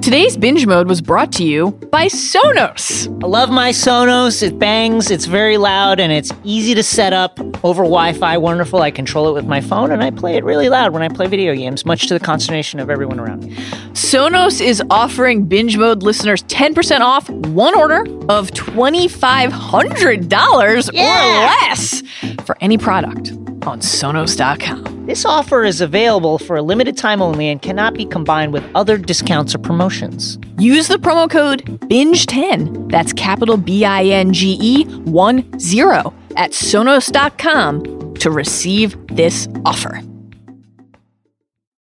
Today's Binge Mode was brought to you by Sonos. I love my Sonos. It bangs, it's very loud, and it's easy to set up over Wi-Fi. Wonderful. I control it with my phone, and I play it really loud when I play video games, much to the consternation of everyone around me. Sonos is offering Binge Mode listeners ten percent off one order of twenty-five hundred dollars yeah. or less for any product on Sonos dot com. This offer is available for a limited time only and cannot be combined with other discounts or promotions. Use the promo code binge ten, that's capital B I N G E one zero, at Sonos dot com to receive this offer.